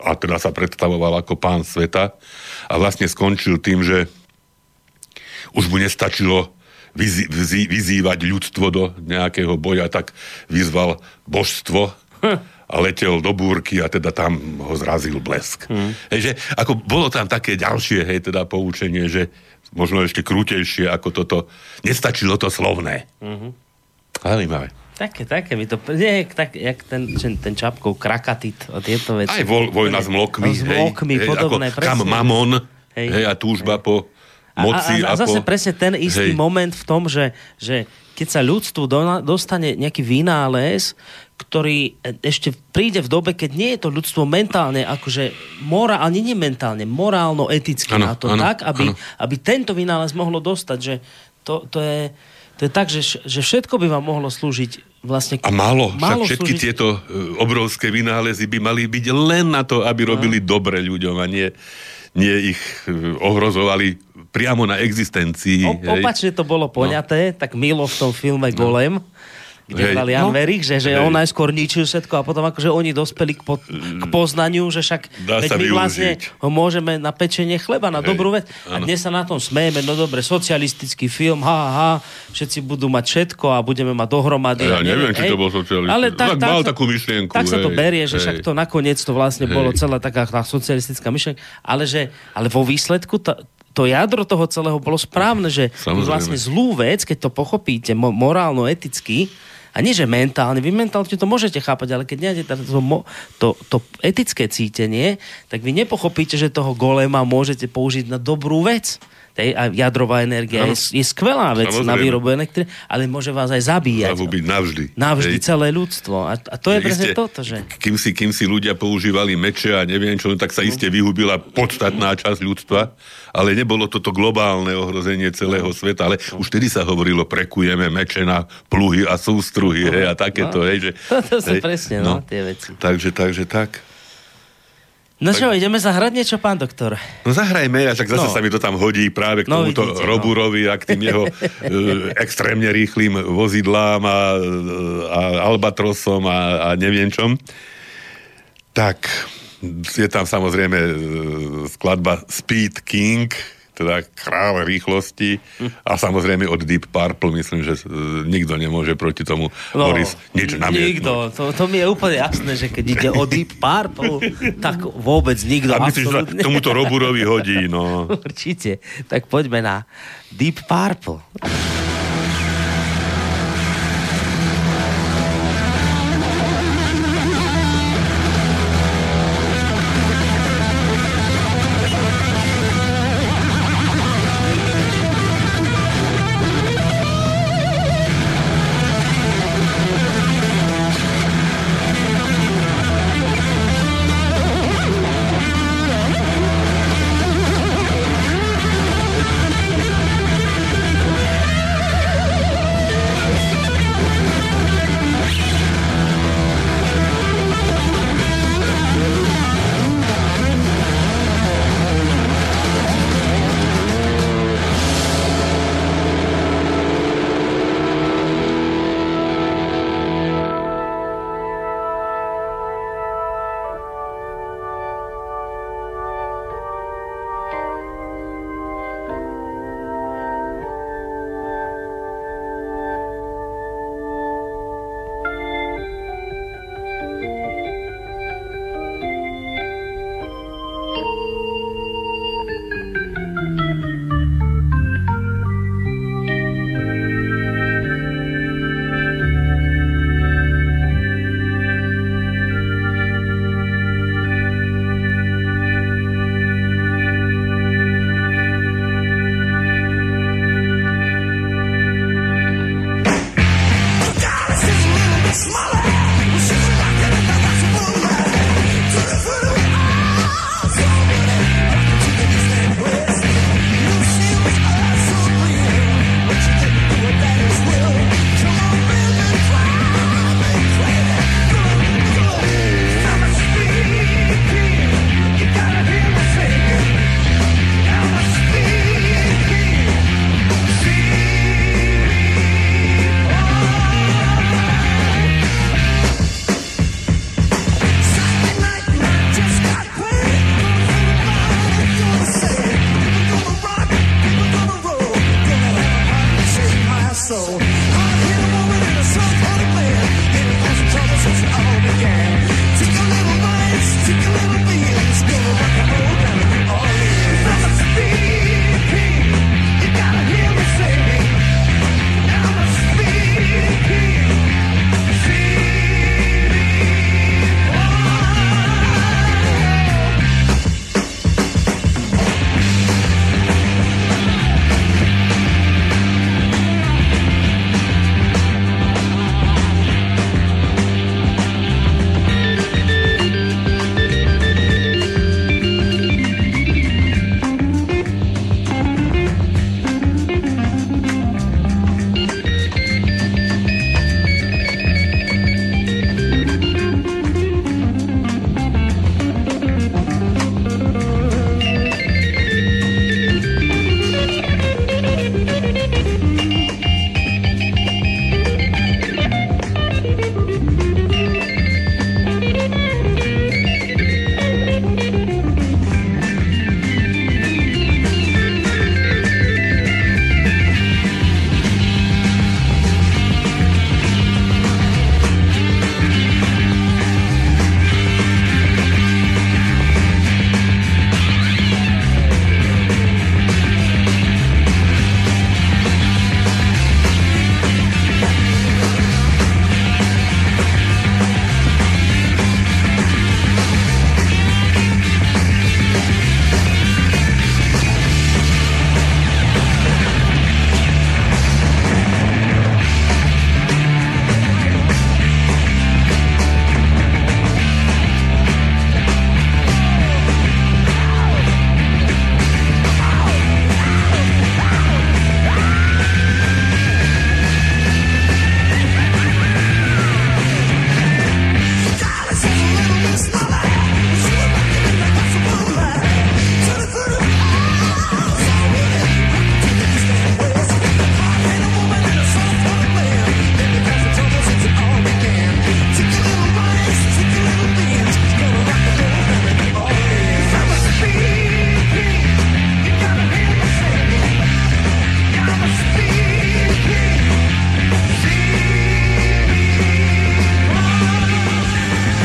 a teda sa predstavoval ako pán sveta a vlastne skončil tým, že už mu nestačilo vyzývať ľudstvo do nejakého boja, tak vyzval božstvo a letel do búrky a teda tam ho zrazil blesk. Hej, že, ako bolo tam také ďalšie, hej, teda poučenie, že možno ešte krutejšie ako toto. Nestačilo to slovné. Zaujímavé. Také mi to... Nie, tak, jak ten Čapkov krakatit a tieto veci. Aj vojna s mlokmi. Hej, podobné, ako, kam mamon, hej, a túžba po moci. A zase presne ten istý moment v tom, že keď sa ľudstvu dostane nejaký vynález, ktorý ešte príde v dobe, keď nie je to ľudstvo mentálne, akože ani nie mentálne, morálno-eticky na to, tak, aby tento vynález mohlo dostať, že to je tak, že všetko by vám mohlo slúžiť vlastne... A málo všetky slúžiť... tieto obrovské vynálezy by mali byť len na to, aby robili dobre ľuďom a nie ich ohrozovali priamo na existencii. Opačne to bolo poňaté, tak milo v tom filme Golem, kde hral Jan Werich, že on najskôr ničil všetko a potom akože oni dospeli k poznaniu, že však my vlastne ho môžeme na pečenie chleba, na dobrú vec. A dnes sa na tom smejeme, no dobre, socialistický film, všetci budú mať všetko a budeme mať dohromady. Ja neviem, či to bol socialistický. Ale tak mal takú myšlienku. Tak sa to berie, že však to nakoniec to vlastne bolo celá taká socialistická myšlienka, ale vo výsledku to jadro toho celého bolo správne, že vlastne zlú vec, keď to pochopíte morálno-eticky, a nie že mentálne, vy mentálne to môžete chápať, ale keď nejdete to etické cítenie, tak vy nepochopíte, že toho golema môžete použiť na dobrú vec. A jadrová energia je skvelá vec na výrobu elektrie, ale môže vás aj zabíjať. Navždy celé ľudstvo. A to je presne toto, že... Kým si ľudia používali meče a neviem čo, tak sa iste vyhubila podstatná časť ľudstva, ale nebolo toto globálne ohrozenie celého sveta, ale už tedy sa hovorilo, prekujeme meče na pluhy a sústruhy, a takéto, To sú presne, tie veci. Takže tak... No čo, ideme zahrať niečo, pán doktor? No zahrajme, a tak zase sa mi to tam hodí práve k tomuto Roburovi a k tým jeho extrémne rýchlým vozidlám a albatrosom a neviem čom. Tak, je tam samozrejme skladba Speed King, teda kráľ rýchlosti a samozrejme od Deep Purple, myslím, že nikto nemôže proti tomu Boris nič namietnúť. Nikto, to mi je úplne jasné, že keď ide o Deep Purple, tak vôbec nikto. A myslíš, že tomuto Roburovi hodí, Určite, tak poďme na Deep Purple.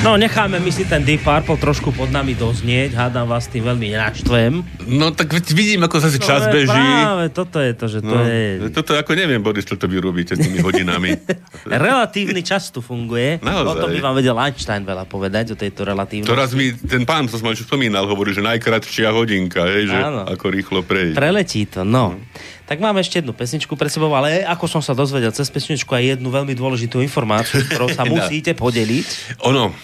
No, necháme my si ten Deep Purple trošku pod nami doznieť. Hádam vás tým veľmi nenačtvem. No, tak vidím, ako sa si čas beží. Práve, toto je to, že to je... Toto ako neviem, Boris, čo to vy robíte tými hodinami. Relatívny čas tu funguje. Naozaj. O tom by vám vedel Einstein veľa povedať, o tejto relatívnosti. To raz mi ten pán, čo som vám spomínal, hovorí, že najkratšia hodinka, hej, že áno, ako rýchlo prejde. Preletí to, no. Tak máme ešte jednu pesničku pred sebou, ale ako som sa dozvedel cez pesničku aj jednu veľmi dôležitú informáciu, ktorou sa musíte podeliť. Ono,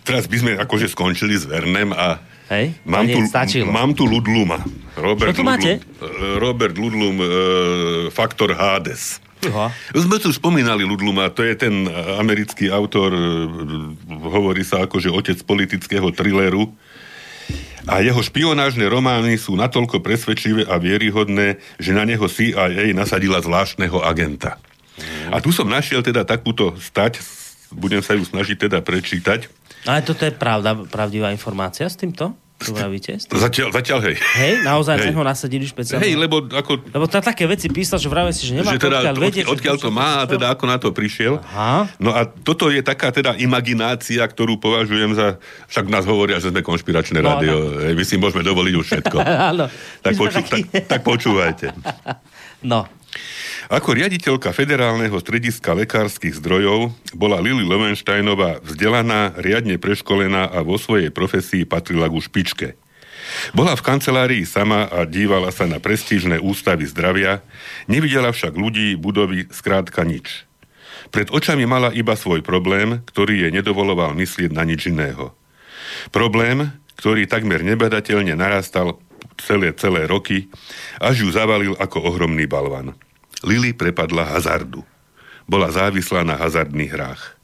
teraz by sme akože skončili s Vernem a hej, mám tu Ludluma. Robert, čo tu Ludlum, máte? Robert Ludlum, Faktor Hades. Sme tu spomínali Ludluma, to je ten americký autor, hovorí sa akože otec politického thrilleru. A jeho špionážne romány sú natoľko presvedčivé a vieryhodné, že na neho CIA nasadila zvláštneho agenta. A tu som našiel teda takúto stať, budem sa ju snažiť teda prečítať. Ale toto je pravdivá informácia s týmto? Zatiaľ hej. Hej, naozaj hej. Ho nasadili špeciálne. Hej, lebo ako... Lebo tá také veci písal, že vravel si, že nemá teda, odkiaľ to má, a teda ako na to prišiel. Aha. No a toto je taká teda imaginácia, ktorú považujem za... Však nás hovoria, že sme konšpiračné rádio. Hej, my si môžeme dovoliť už všetko. Áno. Tak počúvajte. No. Ako riaditeľka Federálneho strediska lekárskych zdrojov bola Lili Löwensteinová vzdelaná, riadne preškolená a vo svojej profesii patrila ku špičke. Bola v kancelárii sama a dívala sa na prestížne ústavy zdravia, nevidela však ľudí, budovy, skrátka nič. Pred očami mala iba svoj problém, ktorý jej nedovoloval myslieť na nič iného. Problém, ktorý takmer nebadateľne narastal celé roky, až ju zavalil ako ohromný balvan. Lili prepadla hazardu. Bola závislá na hazardných hrách.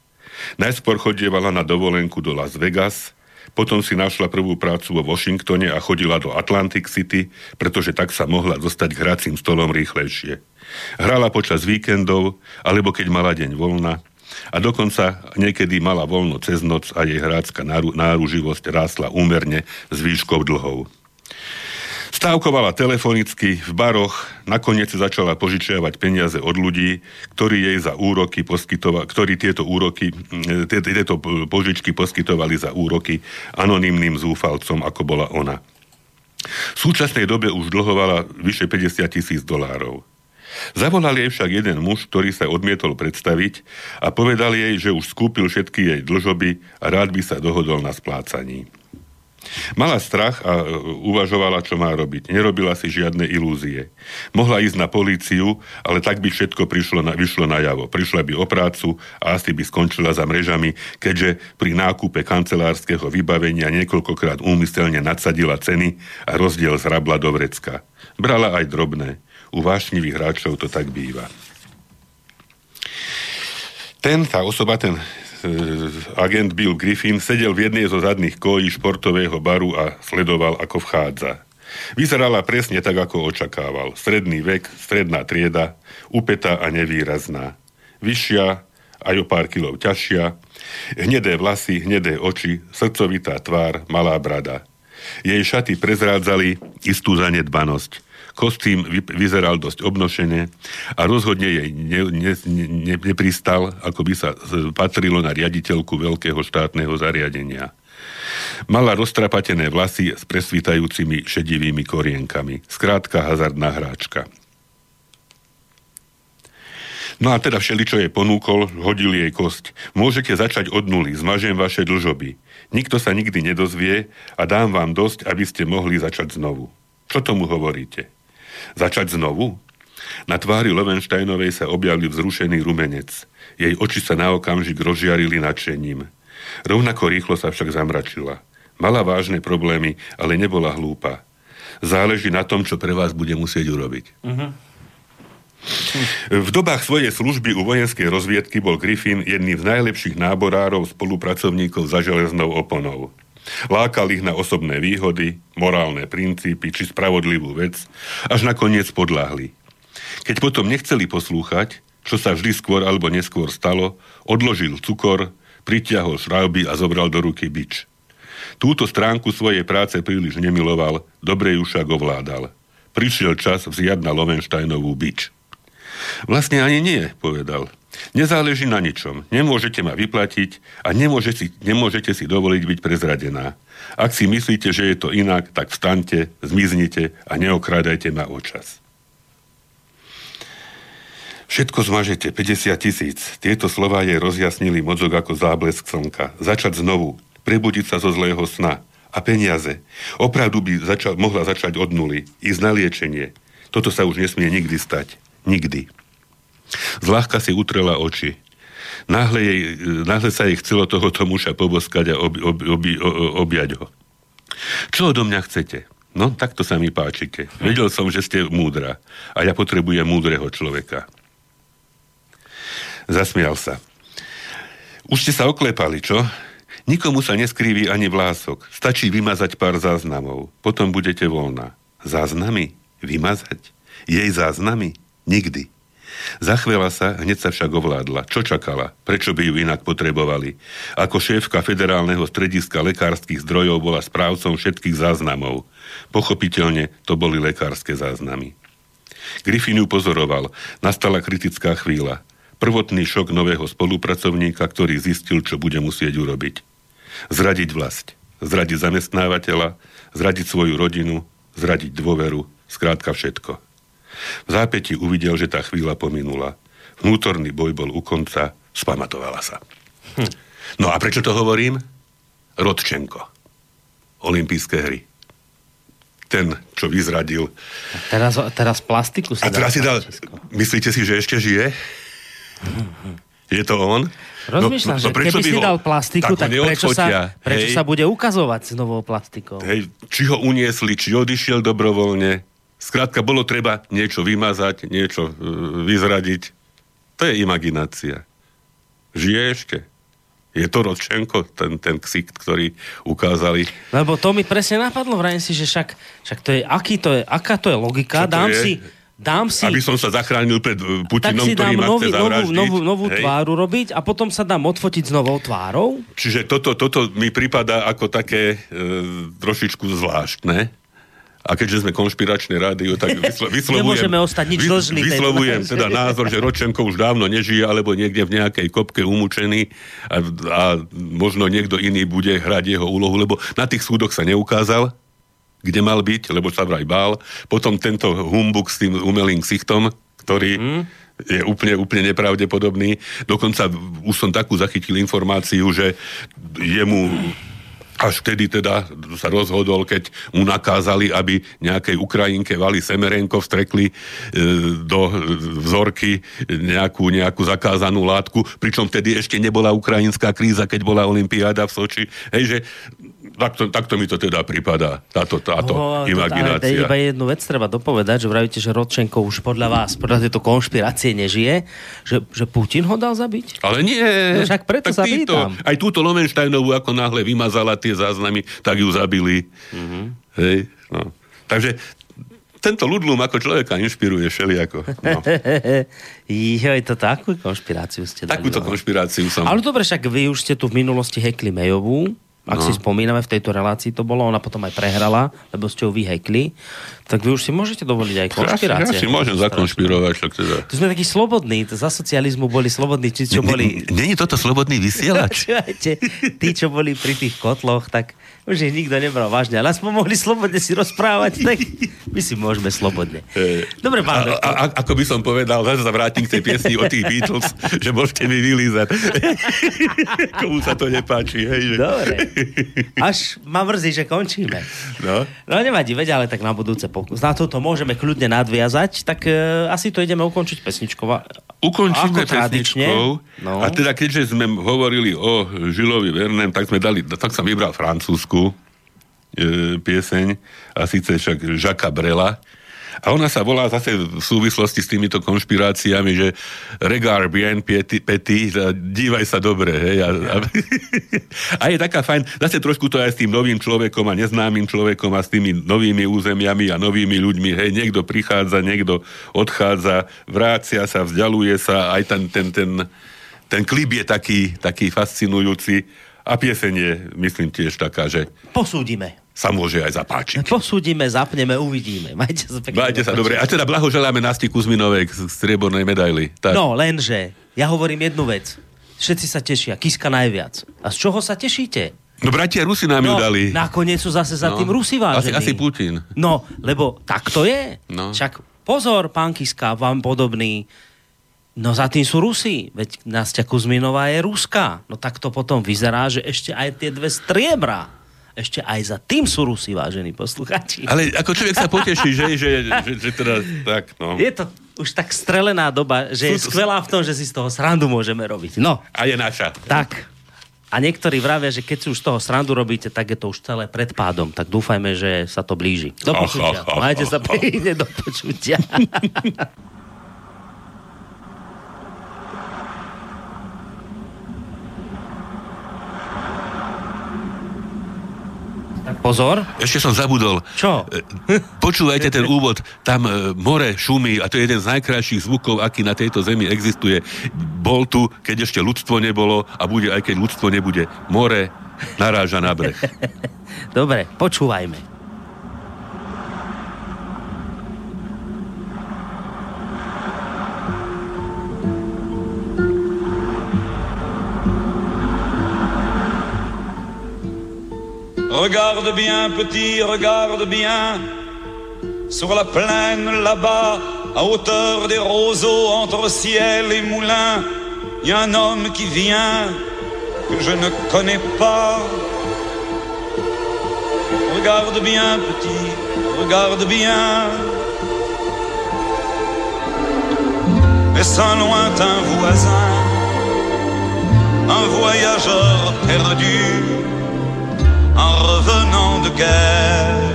Najskôr chodievala na dovolenku do Las Vegas, potom si našla prvú prácu vo Washingtone a chodila do Atlantic City, pretože tak sa mohla dostať k hracím stolom rýchlejšie. Hrala počas víkendov, alebo keď mala deň voľna, a dokonca niekedy mala voľno cez noc a jej hrácka náruživosť rásla úmerne s výškou dlhov. Stávkovala telefonicky, v baroch, nakoniec začala požičiavať peniaze od ľudí, ktorí jej za úroky poskytovali, ktorí tieto požičky poskytovali za úroky anonymným zúfalcom, ako bola ona. V súčasnej dobe už dlhovala vyše $50,000. Zavolal jej však jeden muž, ktorý sa odmietol predstaviť a povedal jej, že už skúpil všetky jej dlžoby a rád by sa dohodol na splácaní. Mala strach a uvažovala, čo má robiť. Nerobila si žiadne ilúzie. Mohla ísť na políciu, ale tak by všetko vyšlo na javo. Prišla by o prácu a asi by skončila za mrežami, keďže pri nákupe kancelárskeho vybavenia niekoľkokrát úmyselne nadsadila ceny a rozdiel zhrabla do vrecka. Brala aj drobné. U vášnivých hráčov to tak býva. Tá osoba, agent Bill Griffin sedel v jednej zo zadných kójí športového baru a sledoval, ako vchádza. Vyzerala presne tak, ako očakával. Stredný vek, stredná trieda, upetá a nevýrazná. Vyššia, aj o pár kilov ťažšia, hnedé vlasy, hnedé oči, srdcovitá tvár, malá brada. Jej šaty prezrádzali istú zanedbanosť. Kostým vyzeral dosť obnošene a rozhodne jej nepristal, ako by sa patrilo na riaditeľku veľkého štátneho zariadenia. Mala roztrapatené vlasy s presvítajúcimi šedivými korienkami. Skrátka hazardná hráčka. No a teda všeličo jej ponúkol, hodil jej kosť. Môžete začať od nuly, zmažem vaše dlžoby. Nikto sa nikdy nedozvie a dám vám dosť, aby ste mohli začať znovu. Čo tomu hovoríte? Začať znovu? Na tvári Löwensteinovej sa objavil vzrušený rumenec. Jej oči sa na okamžik rozžiarili nadšením. Rovnako rýchlo sa však zamračila. Mala vážne problémy, ale nebola hlúpa. Záleží na tom, čo pre vás bude musieť urobiť. Uh-huh. V dobách svojej služby u vojenskej rozviedky bol Griffin jedným z najlepších náborárov spolupracovníkov za železnou oponou. Lákal ich na osobné výhody, morálne princípy či spravodlivú vec, až nakoniec podľahli. Keď potom nechceli poslúchať, čo sa vždy skôr alebo neskôr stalo, odložil cukor, pritiahol šrauby a zobral do ruky bič. Túto stránku svojej práce príliš nemiloval, dobre ju však ovládal. Prišiel čas vziať na Löwensteinovú bič. Vlastne ani nie, povedal. Nezáleží na ničom. Nemôžete ma vyplatiť a nemôžete si dovoliť byť prezradená. Ak si myslíte, že je to inak, tak vstaňte, zmiznite a neokrádajte ma o čas. Všetko zmažete, 50 000. Tieto slová jej rozjasnili mozog ako záblesk slnka. Začať znovu, prebudiť sa zo zlého sna. A peniaze. Opravdu by mohla začať od nuly. Ísť na liečenie. Toto sa už nesmie nikdy stať. Nikdy. Zľahka si utrela oči. Náhle sa jej chcelo tohoto muža poboskať a objať ho. Čo odo mňa chcete? No, takto sa mi páčite. Vedel som, že ste múdra. A ja potrebujem múdreho človeka. Zasmial sa. Už ste sa oklepali, čo? Nikomu sa neskrívi ani vlások. Stačí vymazať pár záznamov. Potom budete voľná. Záznamy? Vymazať? Jej záznamy? Nikdy. Zachvela sa, hneď sa však ovládla. Čo čakala? Prečo by ju inak potrebovali? Ako šéfka Federálneho strediska lekárskych zdrojov bola správcom všetkých záznamov. Pochopiteľne to boli lekárske záznamy. Griffin ju pozoroval. Nastala kritická chvíľa. Prvotný šok nového spolupracovníka, ktorý zistil, čo bude musieť urobiť. Zradiť vlast. Zradiť zamestnávateľa. Zradiť svoju rodinu. Zradiť dôveru. Skrátka všetko. V zápäti uvidel, že tá chvíľa pominula. Vnútorný boj bol u konca, spamatovala sa. No a prečo to hovorím? Rodčenko. Olympijské hry. Ten, čo vyzradil. A teraz plastiku si dal. A teraz si dal, myslíte si, že ešte žije? Je to on? Rozmýšľam, že keby si dal plastiku, tak prečo sa bude ukazovať s novou plastikou? Hej, či ho uniesli, či odišiel dobrovoľne. Skrátka, bolo treba niečo vymazať, niečo vyzradiť. To je imaginácia. Žije ešte. Je to Rodčenko, ten ksikt, ktorý ukázali. Lebo to mi presne napadlo, vrajím si, že však aká to je logika, dám si... Aby som sa zachránil pred Putinom, ktorý ma chce zavraždiť. novú tváru robiť a potom sa dám odfotiť s novou tvárou. Čiže toto mi pripadá ako také trošičku zvláštne. A keďže sme konšpiračné rádio, tak vyslovujem teda názor, že Rodčenko už dávno nežije, alebo niekde v nejakej kopke umúčený a možno niekto iný bude hrať jeho úlohu, lebo na tých súdoch sa neukázal, kde mal byť, lebo sa vraj bál. Potom tento humbug s tým umelým ksichtom, ktorý je úplne nepravdepodobný. Dokonca už som takú zachytil informáciu, že jemu... Až vtedy teda sa rozhodol, keď mu nakázali, aby nejakej Ukrajinke Valii Semerenkov vstrekli do vzorky nejakú zakázanú látku, pričom vtedy ešte nebola ukrajinská kríza, keď bola olympiáda v Soči. Hej, že takto mi to teda pripadá, táto imaginácia. Ale iba jednu vec treba dopovedať, že vravíte, že Rodčenko už podľa vás, podľa tejto konšpirácie nežije, že Putin ho dal zabiť? Ale nie. No však preto sa pýtam. Aj túto Löwensteinovú ako náhle vymazala tie záznamy, tak ju zabili. Mm-hmm. Hej, no. Takže tento Ludlum ako človeka inšpiruje všelijako. No. Joj, to takú konšpiráciu ste dali. Takúto konšpiráciu som... Ale dobre, však vy už ste tu v minulosti hekli Mayovú, ak si spomíname, v tejto relácii to bolo, ona potom aj prehrala, lebo ste ju vyhekli, tak vy už si môžete dovoliť aj konšpirácie. Ja si môžem zakonšpirovať, však teda. Tu sme takí slobodní, za socializmu boli slobodní, či čo boli... Není toto slobodný vysielač? Tí, čo boli pri tých kotloch, tak... Už ich nikto nebral vážne, ale aspoň mohli slobodne si rozprávať, tak my si môžeme slobodne. Dobre, pán doktor. Ako by som povedal, zase sa vrátim k tej piesni o tých Beatles, že môžete mi vylízať. Komu sa to nepáči, hej? Že... Dobre. Až ma mrzí, že končíme. No nevadí, veď, ale tak na budúce pokus. Na toto môžeme kľudne nadviazať, tak asi to ideme ukončiť pesničkou. Ukončíme pesničkou. No. A teda, keďže sme hovorili o Julesovi Vernem, tak som vybral francúzsku pieseň, a síce však Jacquesa Brela. A ona sa volá zase v súvislosti s týmito konšpiráciami, že Regard bien petit, dívaj sa dobre, hej. A je taká fajn, zase trošku to aj s tým novým človekom a neznámym človekom a s tými novými územiami a novými ľuďmi, hej. Niekto prichádza, niekto odchádza, vrácia sa, vzdialuje sa, aj ten klip je taký fascinujúci. A pieseň je, myslím, tiež taká, že... Posúdime. Sa môže aj zapáčiť. Posúdime, zapneme, uvidíme. Majte sa dobre. A teda blahoželáme Nasti Kuzminovej k striebornej medaili. Tak. No, lenže... Ja hovorím jednu vec. Všetci sa tešia. Kiska najviac. A z čoho sa tešíte? No bratia Rusi nám ju dali. Nakoniec sú zase za tým Rusi vážení. Asi Putin. No, lebo tak to je. No. Však pozor, pán Kiska, vám podobný. No za tým sú Rusi, veď Nastia Kuzminová je Ruska. No tak to potom vyzerá, že ešte aj tie dve striebra. Ešte aj za tým sú Rusi, vážení poslucháči. Ale ako človek sa poteší, že teda tak, no. Je to už tak strelená doba, že je skvelá v tom, že si z toho srandu môžeme robiť. No. A je naša. Tak. A niektorí vravia, že keď si už toho srandu robíte, tak je to už celé pred pádom. Tak dúfajme, že sa to blíži. Do počutia. Majte sa pekne, do počutia. Pozor. Ešte som zabudol. Čo? Počúvajte ten úvod. Tam more šumí a to je jeden z najkrajších zvukov, aký na tejto zemi existuje. Bol tu, keď ešte ľudstvo nebolo a bude, aj keď ľudstvo nebude. More naráža na breh. Dobre, počúvajme. Regarde bien, petit, regarde bien. Sur la plaine, là-bas, à hauteur des roseaux, entre ciel et moulin, il y a un homme qui vient, que je ne connais pas. Regarde bien, petit, regarde bien. Est-ce un lointain voisin, un voyageur perdu? En revenant de guerre,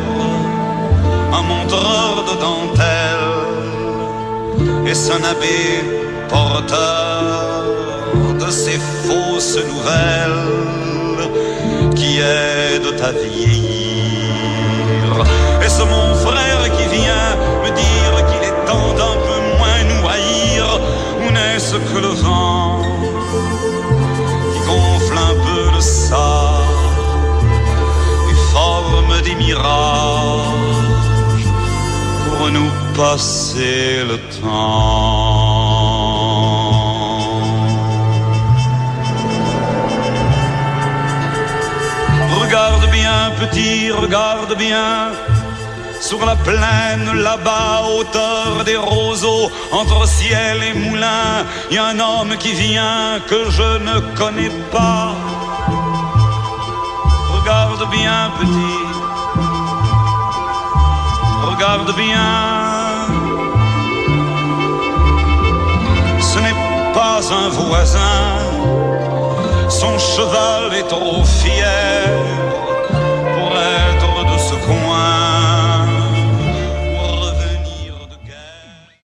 un montreur de dentelle et son abbé porteur de ces fausses nouvelles qui aident à vieillir. Et c'est mon frère qui vient me dire qu'il est temps d'un peu moins nous haïr. Ou n'est-ce que le vent qui gonfle un peu le sable des mirages pour nous passer le temps. Regarde bien, petit, regarde bien. Sur la plaine, là-bas, hauteur des roseaux, entre ciel et moulin, il y a un homme qui vient que je ne connais pas. Regarde bien, petit. Regarde bien, ce n'est pas un voisin, son cheval est trop fier.